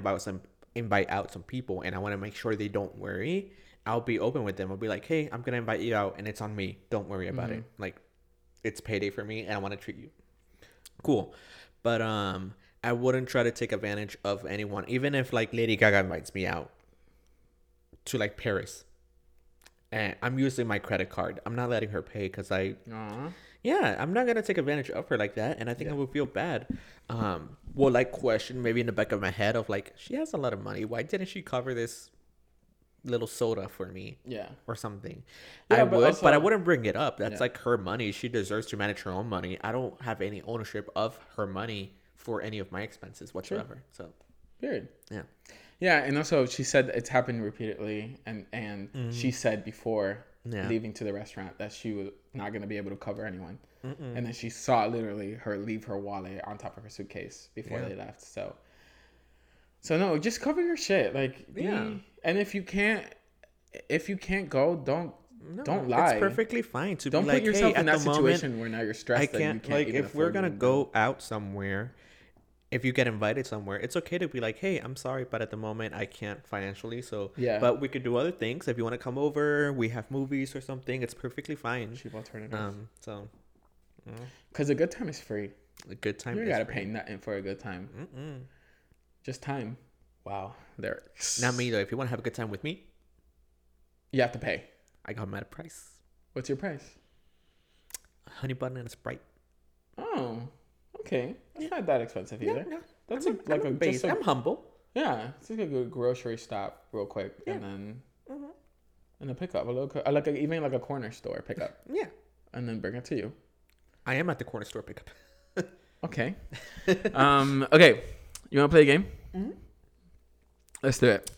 invite out some people and I want to make sure they don't worry, I'll be open with them. I'll be like, hey, I'm going to invite you out and it's on me. Don't worry about it. Like, it's payday for me and I want to treat you cool. But I wouldn't try to take advantage of anyone. Even if like Lady Gaga invites me out to like Paris and I'm using my credit card, I'm not letting her pay because I... Aww. Yeah, I'm not going to take advantage of her like that. And I think I would feel bad. Well, like question maybe in the back of my head of like, she has a lot of money. Why didn't she cover this little soda for me? Yeah. Or something. Yeah, but I wouldn't bring it up. That's like her money. She deserves to manage her own money. I don't have any ownership of her money for any of my expenses whatsoever. Sure. So, period. Yeah. Yeah. And also she said it's happened repeatedly. And she said before... Yeah. Leaving to the restaurant that she was not going to be able to cover anyone. Mm-mm. And then she saw literally her leave her wallet on top of her suitcase before they left. So no, just cover your shit. Like, and if you can't go, don't lie. It's perfectly fine to don't be like, put yourself hey, in that situation moment, where now you're stressed. You can't like, if we're going to go out somewhere, if you get invited somewhere, it's okay to be like, hey, I'm sorry, but at the moment I can't financially. So, but we could do other things. If you want to come over, we have movies or something. It's perfectly fine. Cheap alternatives. Because a good time is free. A good time is free. You got to pay nothing for a good time. Mm-mm. Just time. Wow. There. Not me, though. If you want to have a good time with me, you have to pay. I got them at a price. What's your price? A honey bun and a Sprite. Oh. Okay, it's not that expensive either. No. That's I'm humble. Yeah, it's like a good grocery stop, real quick, and then and a pickup, even like a corner store pickup. Yeah, and then bring it to you. I am at the corner store pickup. Okay. Okay, you want to play a game? Mm-hmm. Let's do it.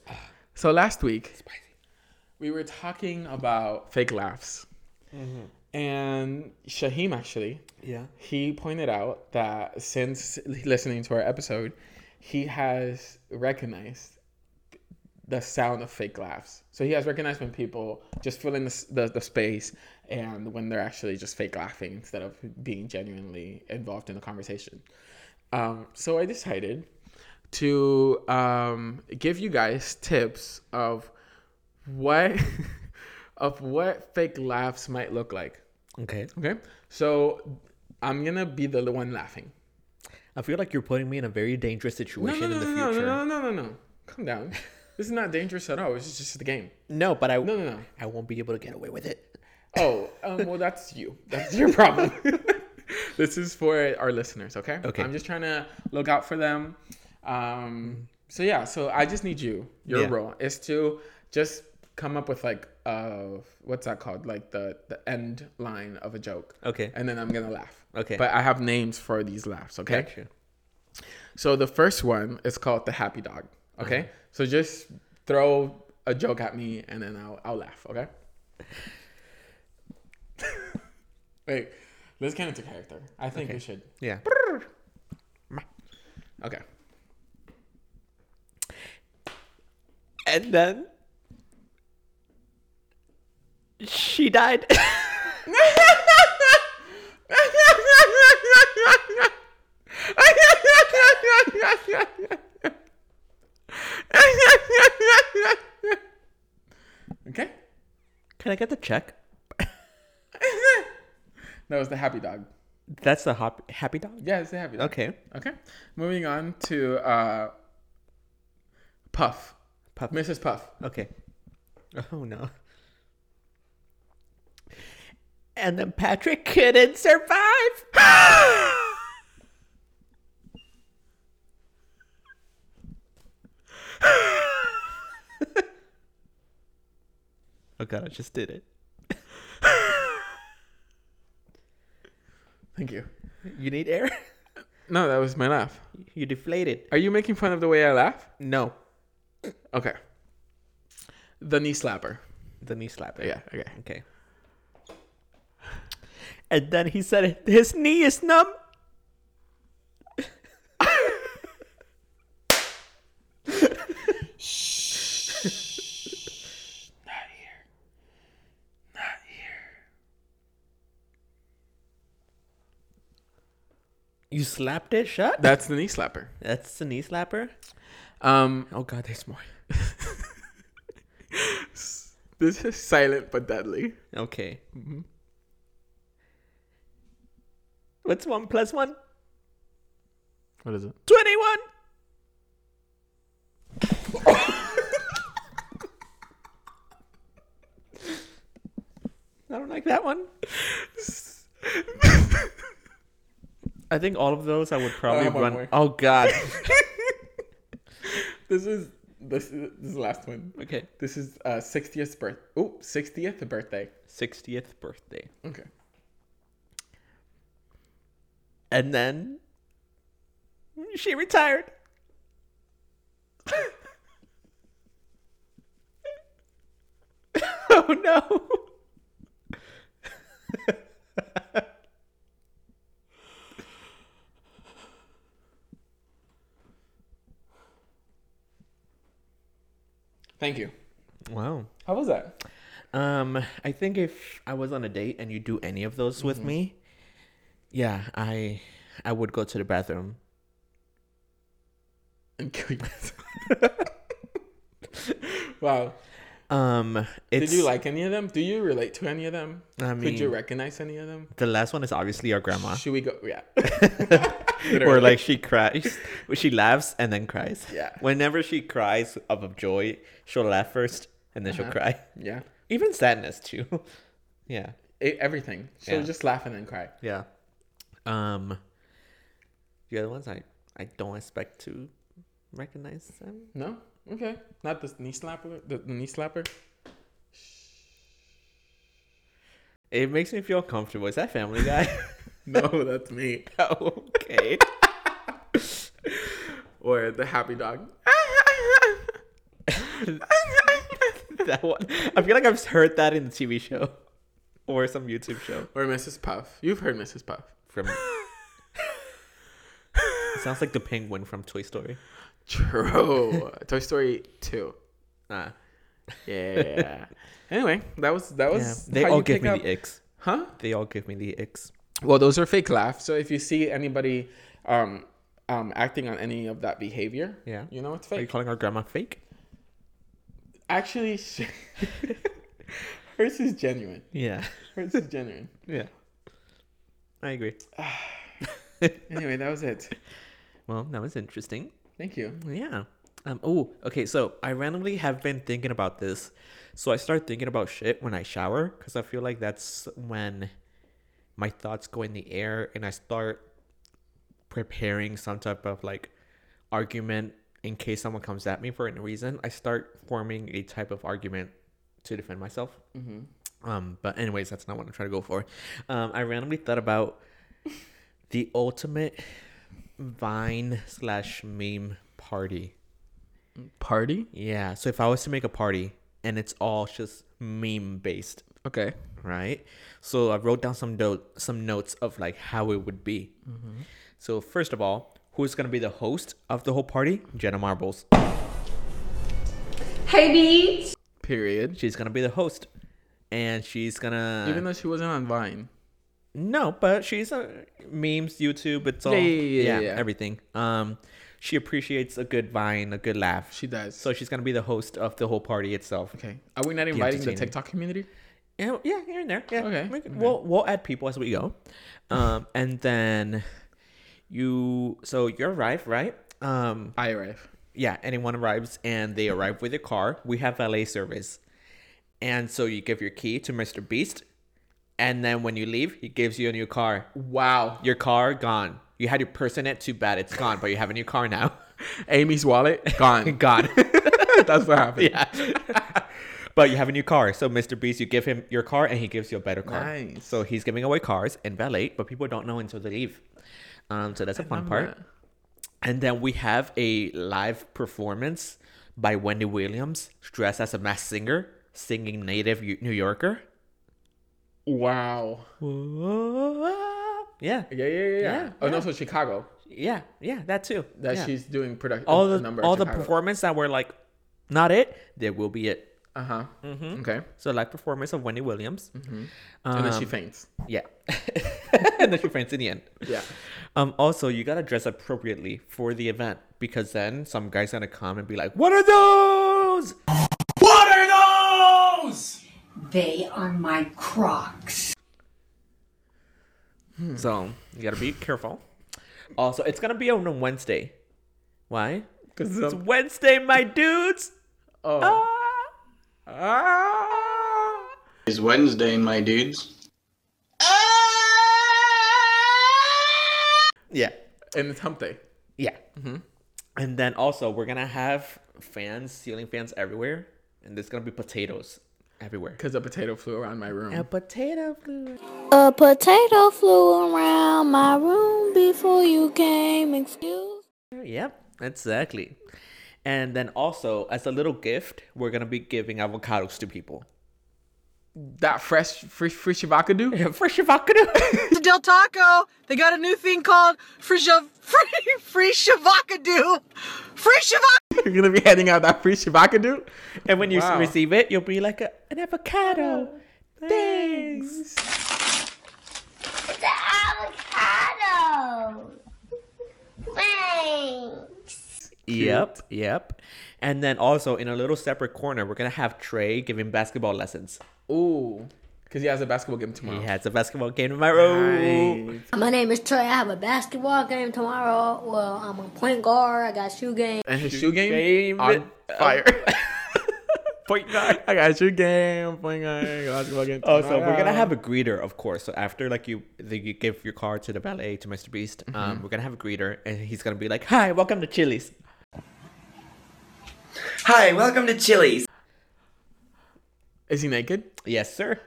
So last week, we were talking about fake laughs. Mm-hmm. And Shaheem, actually, he pointed out that since listening to our episode, he has recognized the sound of fake laughs. So he has recognized when people just fill in the space and when they're actually just fake laughing instead of being genuinely involved in the conversation. So I decided to give you guys tips of what... of what fake laughs might look like. Okay. So I'm going to be the one laughing. I feel like you're putting me in a very dangerous situation in the future. No. Calm down. This is not dangerous at all. It's just the game. No, but No. I won't be able to get away with it. Oh, well, that's you. That's your problem. This is for our listeners, okay? Okay. I'm just trying to look out for them. So I just need you. Your role is to just come up with like, what's that called? Like the end line of a joke. Okay. And then I'm going to laugh. Okay. But I have names for these laughs. Okay. Gotcha. So the first one is called the happy dog. Okay. Uh-huh. So just throw a joke at me and then I'll laugh. Okay. Wait, let's get into character. I think we should. Yeah. Okay. And then. She died. Can I get the check? No, it's the happy dog. That's the happy dog? Yeah, it's the happy dog. Okay. Moving on to Puff. Mrs. Puff. Okay. Oh, no. And then Patrick couldn't survive. Oh, God, I just did it. Thank you. You need air? No, that was my laugh. You deflated. Are you making fun of the way I laugh? No. Okay. The knee slapper. Yeah, okay. And then he said his knee is numb. Shh. Not here. You slapped it shut? That's the knee slapper. Oh God, there's more. This is silent but deadly. Okay. Mm-hmm. What's 1 + 1? What is it? 21. I don't like that one. I think all of those I would probably run. Oh God. This is the last one. Okay. This is 60th birthday. 60th birthday. Okay. And then she retired. Oh no. Thank you. Wow. How was that? I think if I was on a date and you do any of those with me, yeah, I would go to the bathroom and kill you. Wow. Did you like any of them? Do you relate to any of them? I mean, could you recognize any of them? The last one is obviously our grandma. Should we go? Yeah. Or like she cries, she laughs and then cries. Yeah. Whenever she cries of joy, she'll laugh first and then she'll cry. Yeah. Even sadness too. Yeah. Everything. She'll just laugh and then cry. Yeah. The other ones I don't expect to recognize them. No. Okay, not this knee slapper. The knee slapper. It makes me feel comfortable. Is that Family Guy? No, that's me. Oh, okay. Or the happy dog. That one. I feel like I've heard that in the TV show or some YouTube show. Or Mrs. Puff. You've heard Mrs. Puff from. It sounds like the penguin from Toy Story. True. Toy Story 2. Yeah. Anyway, that was. Yeah. They all give me the icks. Huh? They all give me the icks. Well, those are fake laughs. So if you see anybody acting on any of that behavior, yeah, you know it's fake. Are you calling our grandma fake? Actually, hers is genuine. Yeah. Hers is genuine. Yeah. I agree. Anyway, that was it. Well, that was interesting. Thank you. Yeah. Okay. So I randomly have been thinking about this. So I start thinking about shit when I shower because I feel like that's when my thoughts go in the air and I start preparing some type of like argument in case someone comes at me for any reason. I start forming a type of argument to defend myself. Mm-hmm. But anyways, that's not what I'm trying to go for. I randomly thought about the ultimate Vine /meme party. Party? Yeah. So if I was to make a party and it's all just meme based. Okay. Right? So I wrote down some notes of like how it would be. Mm-hmm. So first of all, who's going to be the host of the whole party? Jenna Marbles. Hey, B. Period. She's going to be the host. And she's going to... Even though she wasn't on Vine. No, but she's memes, YouTube, it's all, yeah, everything. She appreciates a good Vine, a good laugh. She does. So she's going to be the host of the whole party itself. Okay. Are we not inviting the TikTok community? Yeah, here and there. Yeah. Okay. We'll add people as we go. And then you arrive, right? I arrive. Yeah, anyone arrives and they arrive with a car. We have valet service. And so you give your key to Mr. Beast. And then when you leave, he gives you a new car. Wow. Your car, gone. You had your purse in it. Too bad. It's gone. But you have a new car now. Amy's wallet, gone. Gone. That's what happened. Yeah. But you have a new car. So Mr. Beast, you give him your car and he gives you a better car. Nice. So he's giving away cars and valet, but people don't know until they leave. So that's a fun part. That. And then we have a live performance by Wendy Williams, dressed as a masked singer, singing Native New Yorker. Wow. Yeah. Oh, no, so Chicago. Yeah, that too. That yeah. She's doing production. All the performance that were like, not it, there will be it. Uh-huh. Mm-hmm. Okay. So live performance of Wendy Williams. Mm-hmm. And then she faints. Yeah. And then she faints in the end. Yeah. Also, you got to dress appropriately for the event, because then some guy's going to come and be like, "What are those? What are those? They are my Crocs." So you got to be careful. Also, it's going to be on Wednesday. Why? Because it's Wednesday, my dudes. Oh. It's Wednesday, my dudes. Yeah. And it's hump day. Yeah. Mm-hmm. And then also, we're going to have fans, ceiling fans everywhere. And there's going to be potatoes everywhere. Because a potato flew around my room. A potato flew around my room before you came. Excuse? Yep, exactly. And then also, as a little gift, we're going to be giving avocados to people. That fresh avocado? Yeah, fresh avocado. To Del Taco, they got a new thing called free shavacado. Free shavacado. You're going to be handing out that free shavacado. And when you receive it, you'll be like an avocado. Oh, thanks. It's an avocado. Thanks. Cute. Yep. And then also in a little separate corner, we're going to have Trey giving basketball lessons. Ooh, because he has a basketball game tomorrow. Nice. My name is Trey. I have a basketball game tomorrow. Well, I'm a point guard. I got shoe game. And his shoe game on fire. Point guard. I got shoe game. Point guard. Basketball game tomorrow. Oh, so we're going to have a greeter, of course. So after like you give your card to the valet, to Mr. Beast, we're going to have a greeter. And he's going to be like, "Hi, welcome to Chili's." "Hi, welcome to Chili's." Is he naked? Yes, sir.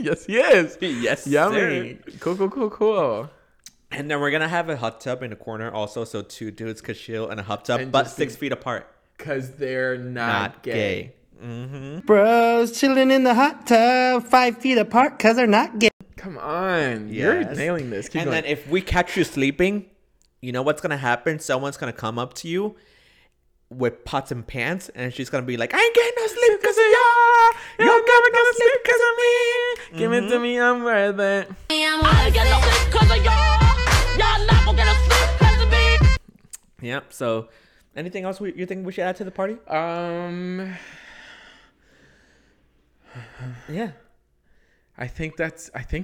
Yes, he is. Yes, yummy. Sir. Cool. And then we're going to have a hot tub in the corner also, so two dudes could chill in a hot tub, and but 6 feet apart. Because they're not gay. Mm-hmm. Bros chilling in the hot tub 5 feet apart because they're not gay. Come on. Yes. You're nailing this. Keep going. Then if we catch you sleeping, you know what's going to happen? Someone's going to come up to you with pots and pans, and she's gonna be like, "I ain't getting no sleep because of y'all. Y'all never gonna sleep because of me. Give it to me, I'm worth it. I ain't getting no sleep because of y'all. Y'all not gonna get no sleep because of me." Yep. So, anything else you think we should add to the party? Yeah. I think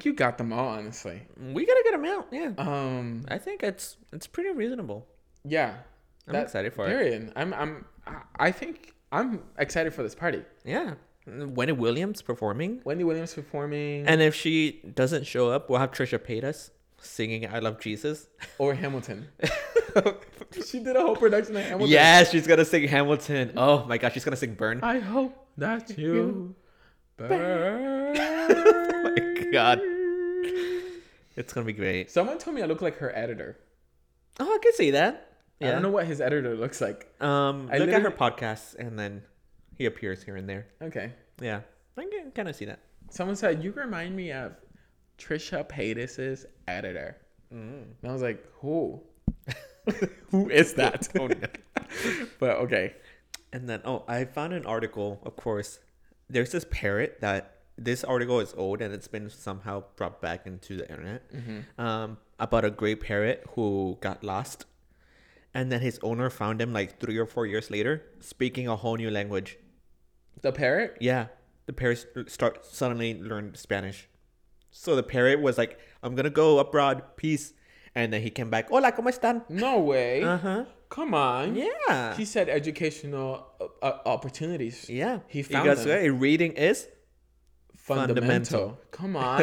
you got them all. Honestly, we gotta get them out. Yeah. I think it's pretty reasonable. Yeah. I'm excited for it. I think I'm excited for this party. Yeah. Wendy Williams performing. And if she doesn't show up, we'll have Trisha Paytas singing "I Love Jesus" or Hamilton. She did a whole production of Hamilton. Yes, she's going to sing Hamilton. Oh my gosh, she's going to sing "Burn." I hope that you burn. Oh my God. It's going to be great. Someone told me I look like her editor. Oh, I could see that. Yeah. I don't know what his editor looks like. Look at her podcasts, and then he appears here and there. Okay. Yeah. I can kind of see that. Someone said, "You remind me of Trisha Paytas' editor." And I was like, who? Who is that? Oh, no. But okay. And then, I found an article, of course. There's this parrot that this article is old, and it's been somehow brought back into the internet. Mm-hmm. About a gray parrot who got lost. And then his owner found him like 3 or 4 years later, speaking a whole new language. The parrot? Yeah. the parrot suddenly learned Spanish. So the parrot was like, I'm going to go abroad. Peace. And then he came back. Hola, ¿cómo están? No way. Uh-huh. Come on. Yeah. He said educational opportunities. Yeah. He found them. You guys right. Reading is fundamental. Come on.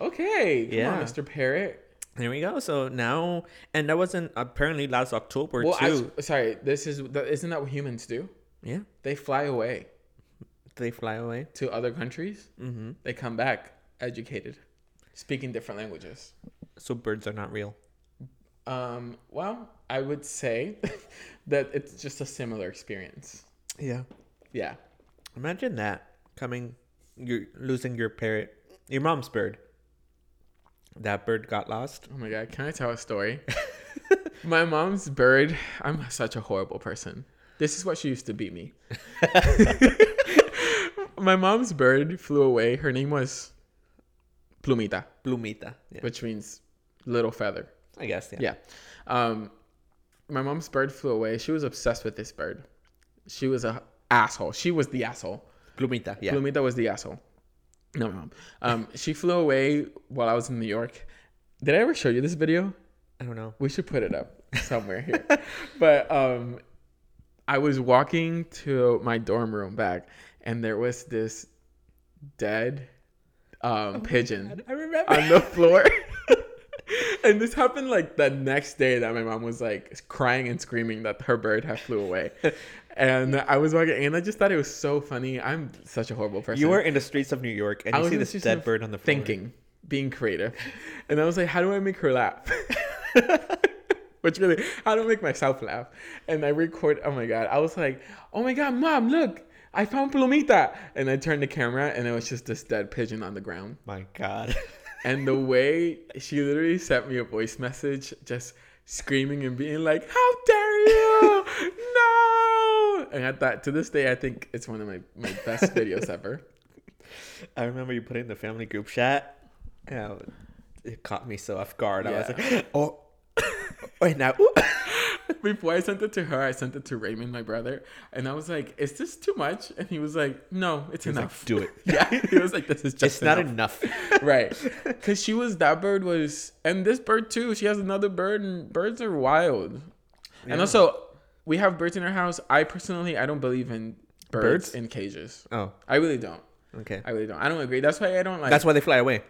Okay. Come on, Mr. Parrot. There we go. So now, and that wasn't apparently last October too. Isn't that what humans do? Yeah. They fly away. They fly away to other countries. Mm-hmm. They come back educated, speaking different languages. So birds are not real. Well, I would say that it's just a similar experience. Yeah. Yeah. Imagine that you're losing your parrot, your mom's bird. That bird got lost. Oh my God. Can I tell a story? My mom's bird. I'm such a horrible person. This is what she used to beat me. My mom's bird flew away. Her name was Plumita. Plumita. Yeah. Which means little feather, I guess. Yeah. My mom's bird flew away. She was obsessed with this bird. She was an asshole. She was the asshole. Plumita. Yeah. Plumita was the asshole. No, mom. She flew away while I was in New York. Did I ever show you this video? I don't know. We should put it up somewhere here. But I was walking to my dorm room back, and there was this dead pigeon on the floor. And this happened like the next day that my mom was like crying and screaming that her bird had flew away. And I was walking and I just thought it was so funny. I'm such a horrible person. You were in the streets of New York and you see this dead bird on the floor. Thinking, being creative. And I was like, how do I make her laugh? Which really, how do I make myself laugh? And I record, oh my God. I was like, oh my God, Mom, look. I found Plumita. And I turned the camera and it was just this dead pigeon on the ground. My God. And the way she literally sent me a voice message just screaming and being like, how dare you? No. And at that, to this day, I think it's one of my best videos ever. I remember you put it in the family group chat. And it caught me so off guard. Yeah. I was like, oh. Right now. Before I sent it to her, I sent it to Raymond, my brother. And I was like, is this too much? And he was like, no, it's enough. Like, do it. Yeah. He was like, this is just It's not enough. Right. Because and this bird too, she has another bird, and birds are wild. Yeah. And also, we have birds in our house. I don't believe in birds in cages. Oh. I really don't. Okay. I really don't. I don't agree. That's why I don't like... That's why they fly away.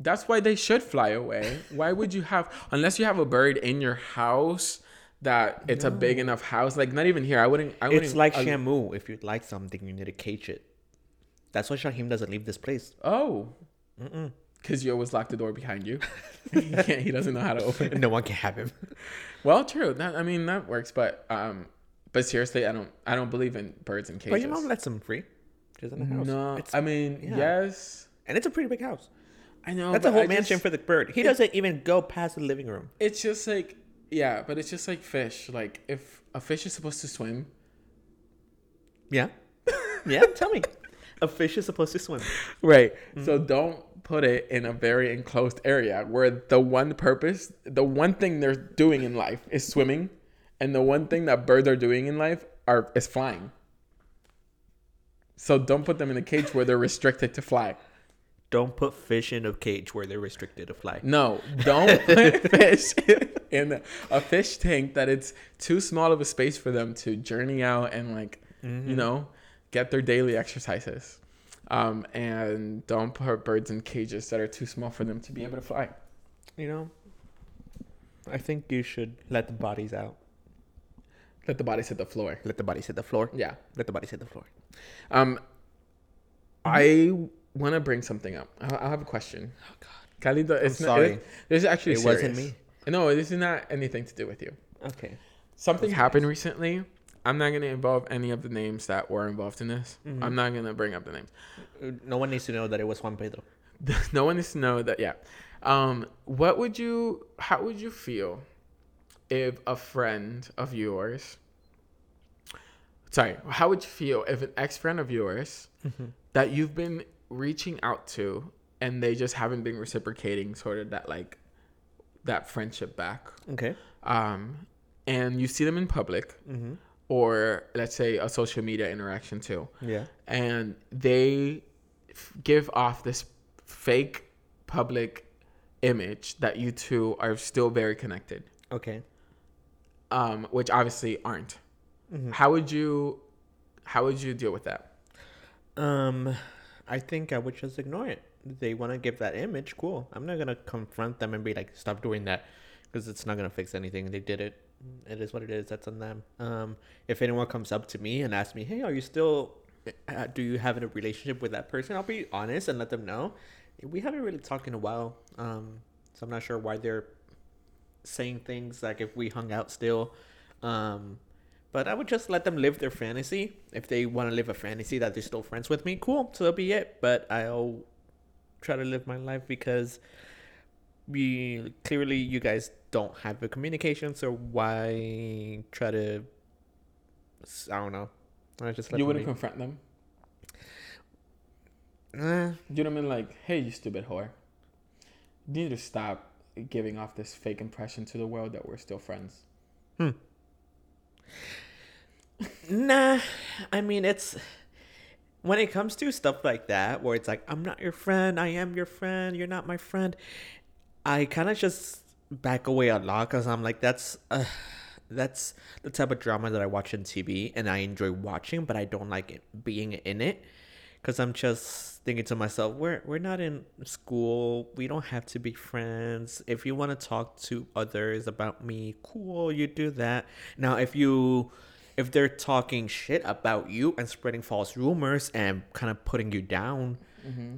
That's why they should fly away. Why would you have... Unless you have a bird in your house... That it's a big enough house, like not even here. I wouldn't. It's like Shamu. If you'd like something, you need to cage it. That's why Shaheem doesn't leave this place. Oh, because you always lock the door behind you. He doesn't know how to open it. No one can have him. Well, true. That works, but seriously, I don't believe in birds in cages. But your mom lets them free. She's in the house. No, yes, and it's a pretty big house. I know. That's a whole mansion for the bird. He doesn't even go past the living room. It's just like. Yeah, but it's just like fish. Like, if a fish is supposed to swim... Yeah. Yeah, tell me. A fish is supposed to swim. Right. Mm-hmm. So don't put it in a very enclosed area where the one thing they're doing in life is swimming, and the one thing that birds are doing in life is flying. So don't put them in a cage where they're restricted to fly. Don't put fish in a cage where they're restricted to fly. No, don't put fish in a fish tank that it's too small of a space for them to journey out and get their daily exercises. And don't put birds in cages that are too small for them to be able to fly. You know, I think you should let the bodies out. Let the bodies hit the floor. Let the bodies hit the floor. Yeah. Let the bodies hit the floor. I want to bring something up. I have a question. Oh God, Carlito, this is actually serious. It wasn't me. No, this is not anything to do with you. Okay. Something happened recently. I'm not going to involve any of the names that were involved in this. Mm-hmm. I'm not going to bring up the names. No one needs to know that it was Juan Pedro. No one needs to know that. Yeah. How would you feel if a friend of yours? Sorry. How would you feel if an ex-friend of yours that you've been reaching out to and they just haven't been reciprocating sort of that like that friendship back, and you see them in public or let's say a social media interaction too. Yeah. And they give off this fake public image that you two are still very connected. Okay. Which obviously aren't. Mm-hmm. How would you deal with that? I think I would just ignore it. They want to give that image. Cool. I'm not going to confront them and be like, stop doing that, because it's not going to fix anything. They did it. It is what it is. That's on them. If anyone comes up to me and asks me, hey, do you have a relationship with that person? I'll be honest and let them know. We haven't really talked in a while. So I'm not sure why they're saying things like if we hung out still. But I would just let them live their fantasy. If they want to live a fantasy that they're still friends with me, cool. So that'll be it. But I'll try to live my life, because you guys don't have the communication. So why try to, I don't know. I just let you wouldn't confront them? Do you know what I mean? Like, hey, you stupid whore. You need to stop giving off this fake impression to the world that we're still friends. Nah, I mean, it's when it comes to stuff like that where it's like, I'm not your friend, I am your friend, you're not my friend, I kind of just back away a lot, because I'm like, that's the type of drama that I watch on TV and I enjoy watching, but I don't like it, being in it, because I'm just thinking to myself, we're not in school, we don't have to be friends. If you want to talk to others about me, cool, you do that. Now, if they're talking shit about you and spreading false rumors and kind of putting you down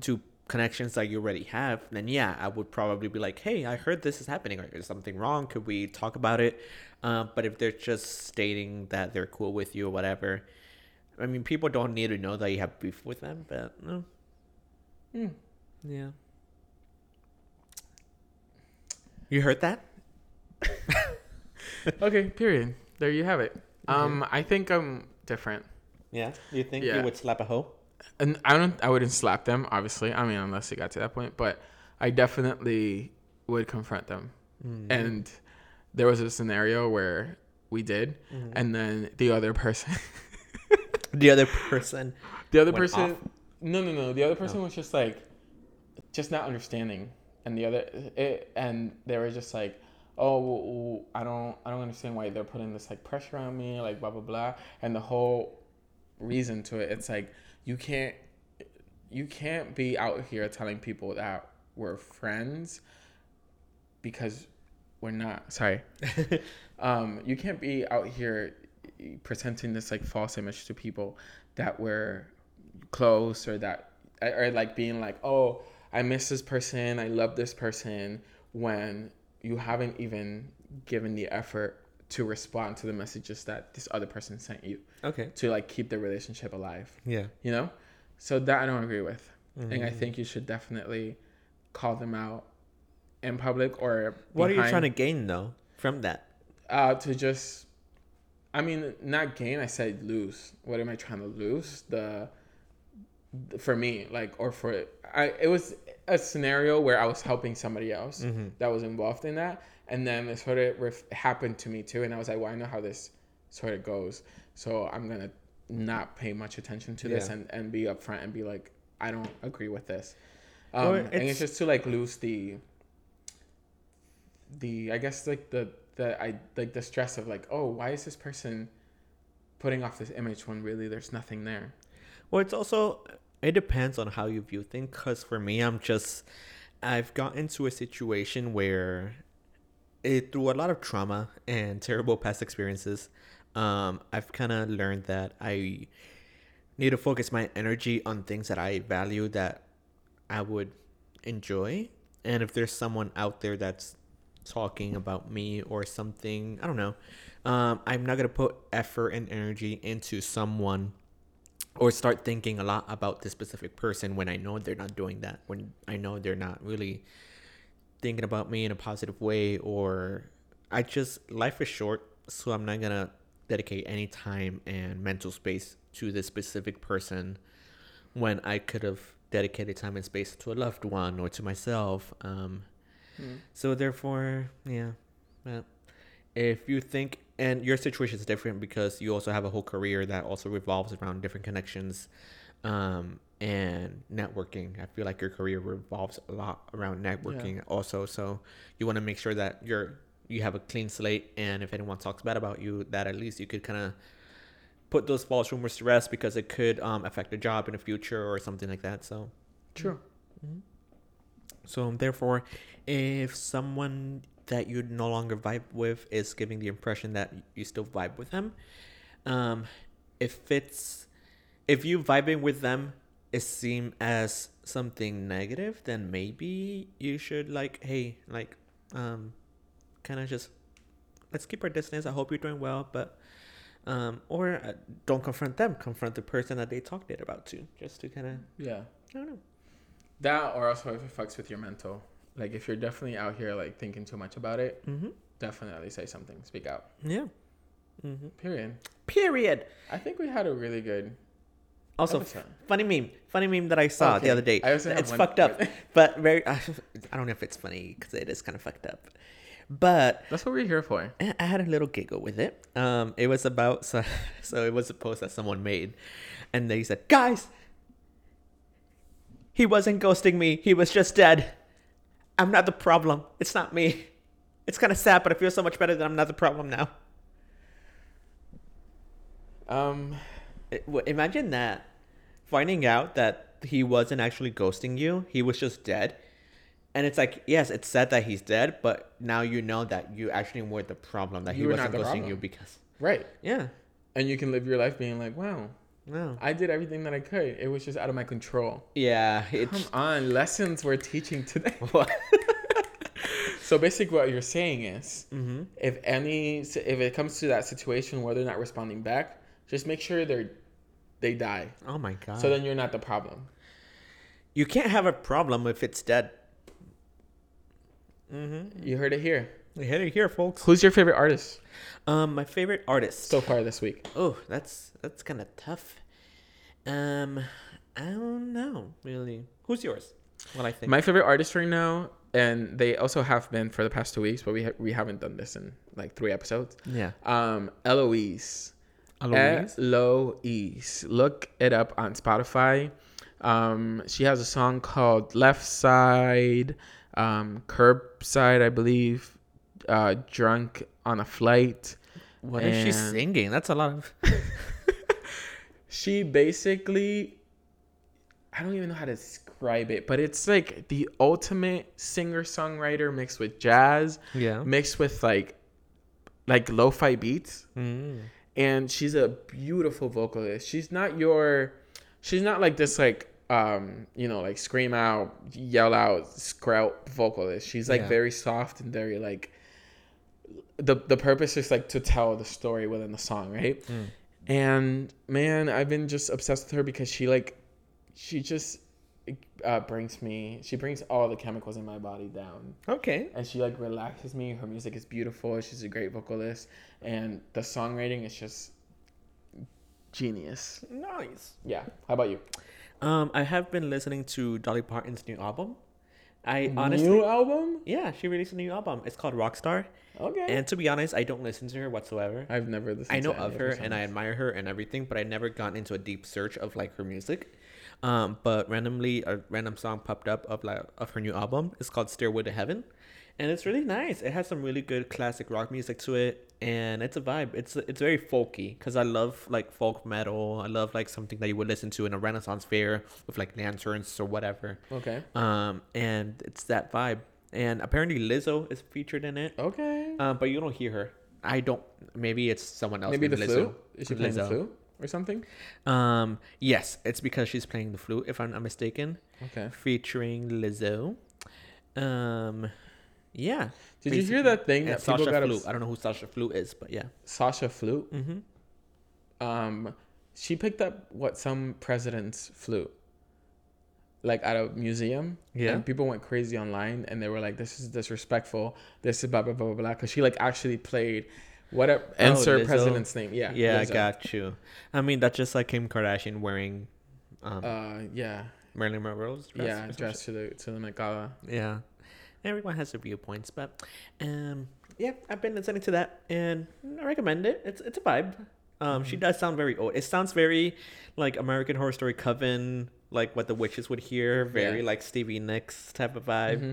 to connections that you already have, then yeah, I would probably be like, hey, I heard this is happening, or is something wrong? Could we talk about it? But if they're just stating that they're cool with you or whatever, I mean, people don't need to know that you have beef with them, but no. Yeah. You heard that? Okay, period. There you have it. I think I'm different. Yeah? You think you would slap a hoe? And I wouldn't slap them, obviously. I mean, unless it got to that point, but I definitely would confront them. And there was a scenario where we did, and then the other person off. No. The other person was just like, just not understanding, and and they were just like, oh, I don't understand why they're putting this like pressure on me, like blah blah blah, and the whole reason to it, it's like, you can't be out here telling people that we're friends, because we're not. Sorry. You can't be out here presenting this like false image to people that we're close, or that, or like being like, oh, I miss this person, I love this person, when you haven't even given the effort to respond to the messages that this other person sent you. Okay. To like keep the relationship alive. Yeah. You know? So that I don't agree with. Mm-hmm. And I think you should definitely call them out in public or behind. What are you trying to gain though from that? To just, I mean, not gain, I said lose. What am I trying to lose? For me, like, or for, it was a scenario where I was helping somebody else that was involved in that. And then it sort of happened to me too. And I was like, well, I know how this sort of goes. So I'm going to not pay much attention to this and be upfront and be like, I don't agree with this. And it's just to like lose the I guess like the stress of like, oh, why is this person putting off this image when really there's nothing there? Well, it's also, it depends on how you view things. Because for me, I've gotten into a situation where, through a lot of trauma and terrible past experiences, I've kind of learned that I need to focus my energy on things that I value, that I would enjoy. And if there's someone out there that's talking about me or something, I don't know, I'm not going to put effort and energy into someone or start thinking a lot about this specific person when I know they're not doing that, when I know they're not really thinking about me in a positive way, or life is short, so I'm not gonna dedicate any time and mental space to this specific person when I could have dedicated time and space to a loved one or to myself. So therefore, if you think and your situation is different because you also have a whole career that also revolves around different connections and networking. I feel like your career revolves a lot around networking also. So you want to make sure that you have a clean slate, and if anyone talks bad about you, that at least you could kind of put those false rumors to rest, because it could affect your job in the future or something like that. So true. Mm-hmm. So therefore, if someone that you no longer vibe with is giving the impression that you still vibe with them, if you vibing with them it seem as something negative, then maybe you should kind of just, let's keep our distance. I hope you're doing well, but or don't confront them. Confront the person that they talked it about too, just to kind of I don't know. That, or also if it fucks with your mental. Like, if you're definitely out here, like, thinking too much about it, mm-hmm. definitely say something. Speak out. Yeah. Mm-hmm. Period. I think we had a really good episode. Funny meme that I saw the other day. It's fucked up. But I don't know if it's funny, because it is kind of fucked up. But that's what we're here for. I had a little giggle with it. It was about... So it was a post that someone made. And they said, guys, he wasn't ghosting me. He was just dead. I'm not the problem. It's not me. It's kind of sad, but I feel so much better that I'm not the problem now. Imagine that. Finding out that he wasn't actually ghosting you. He was just dead. And it's like, yes, it's sad that he's dead, but now you know that you actually were the problem. That he wasn't ghosting you because... Right. Yeah. And you can live your life being like, wow. No. I did everything that I could. It was just out of my control. Yeah. Come on. Lessons we're teaching today. What? So basically what you're saying is, mm-hmm. if it comes to that situation where they're not responding back, just make sure they die. Oh, my God. So then you're not the problem. You can't have a problem if it's dead. Mm-hmm. You heard it here. You heard it here, folks. Who's your favorite artist? My favorite artist so far this week. Oh, that's kind of tough. I don't know really. Who's yours? What I think. My favorite artist right now, and they also have been for the past 2 weeks, but we haven't done this in like 3 episodes. Yeah. Eloise. Look it up on Spotify. She has a song called Left Side, Curbside, I believe. Drunk on a Flight. What is she singing? That's a lot of... She basically... I don't even know how to describe it, but it's like the ultimate singer-songwriter mixed with jazz. Yeah. Mixed with like lo-fi beats. Mm. And she's a beautiful vocalist. She's not like this like scream out, yell out, scrout vocalist. She's like very soft and very like... The purpose is like to tell the story within the song, right? Mm. And man, I've been just obsessed with her because she brings all the chemicals in my body down. Okay. And she like relaxes me. Her music is beautiful. She's a great vocalist, and the songwriting is just genius. Nice. Yeah. How about you? I have been listening to Dolly Parton's new album. New album? Yeah, she released a new album. It's called Rockstar. Okay. And to be honest, I don't listen to her whatsoever. I've never listened to her. I know of her and I admire her and everything, but I never got into a deep search of like her music. But randomly a random song popped up of her new album. It's called Stairway to Heaven. And it's really nice. It has some really good classic rock music to it, and it's a vibe. It's very folky, because I love like folk metal. I love like something that you would listen to in a Renaissance fair with like lanterns or whatever. Okay. And it's that vibe. And apparently Lizzo is featured in it. Okay. But you don't hear her. I don't. Maybe it's someone else. Maybe the Lizzo. Flute? Is she playing the flute or something? Yes, it's because she's playing the flute, if I'm not mistaken. Okay. Featuring Lizzo. Yeah. Did you hear that thing that people got? I don't know who Sasha Flute is, but yeah. Sasha Flute? Mm-hmm. She picked up some president's flute, like at a museum. Yeah. And people went crazy online, and they were like, "This is disrespectful. This is blah blah blah blah blah." Because she like actually played whatever answer president's name. Yeah. Yeah, Lizzo. I got you. I mean, that's just like Kim Kardashian wearing. Marilyn Monroe's dress. Yeah, dress to the Met Gala. Yeah. Everyone has their viewpoints, but yeah, I've been listening to that and I recommend it. It's a vibe. She does sound very old. It sounds very like American Horror Story Coven, like what the witches would hear, very like Stevie Nicks type of vibe. Mm-hmm.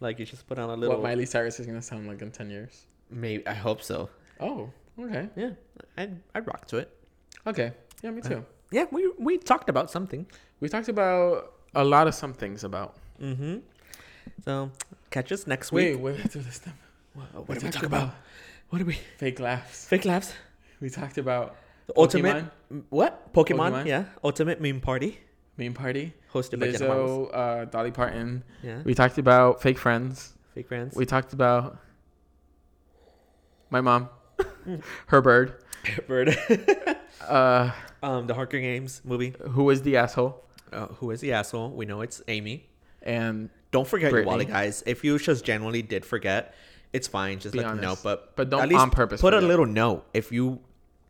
Like you just put on a little. What Miley Cyrus is gonna sound like in 10 years? Maybe, I hope so. Oh, okay. Yeah, I'd rock to it. Okay. Yeah, me too. Yeah, we talked about something. We talked about a lot of some things about. Mm-hmm. So catch us next week. Wait, let's do this time. What did we talk about? What did we? Fake laughs. Fake laughs. We talked about the ultimate what? Pokemon. Yeah. Ultimate meme party. Meme party. Hosted by Lizzo, Jenna Marbles. Dolly Parton. Yeah. We talked about fake friends. Fake friends. We talked about my mom. Her bird. Her bird. The Hunger Games movie. Who is the asshole? Who is the asshole? We know it's Amy. And don't forget Brittany. Your wallet, guys. If you just genuinely did forget, it's fine. Just be honest. No, but don't at least on purpose. Put a little note. If you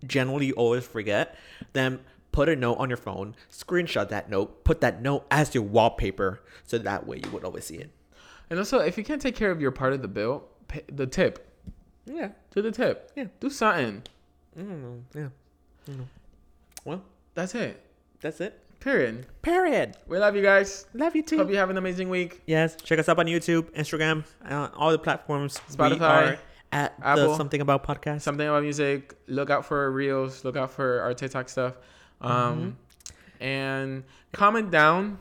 generally always forget, then put a note on your phone. Screenshot that note. Put that note as your wallpaper, so that way you would always see it. And also, if you can't take care of your part of the bill, pay the tip. Yeah, do the tip. Yeah, do something. Yeah. Well, that's it. That's it. Period. We love you guys. Love you too. Hope you have an amazing week. Yes. Check us up on YouTube, Instagram, all the platforms. Spotify. We are at Apple, the Something About Podcast. Something About Music. Look out for our reels. Look out for our TikTok stuff. And comment down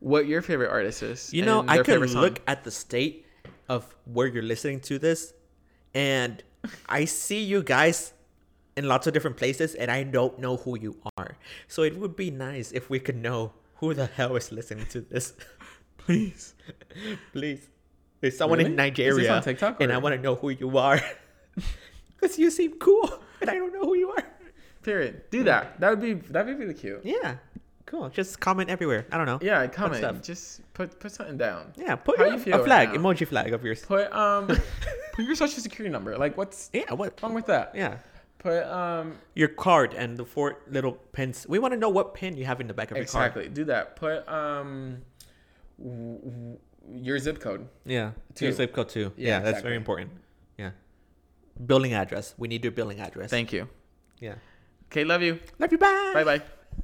what your favorite artist is. You know, I could look at the state of where you're listening to this, and I see you guys in lots of different places, and I don't know who you are. So it would be nice if we could know who the hell is listening to this. Please. There's someone in Nigeria, on TikTok, and I want to know who you are. Because you seem cool, and I don't know who you are. Period. Do that. That would be really cute. Yeah. Cool. Just comment everywhere. I don't know. Yeah, comment. Put just put something down. Yeah, put a flag, right, emoji flag of yours. Put put your social security number. Like what's wrong with that? Yeah. Put your card and the 4 little pins. We want to know what pin you have in the back of your card. Exactly. Do that. Put your zip code. Yeah. Your zip code too. Yeah, exactly. That's very important. Yeah. Billing address. We need your billing address. Thank you. Yeah. Okay, love you. Love you. Bye. Bye.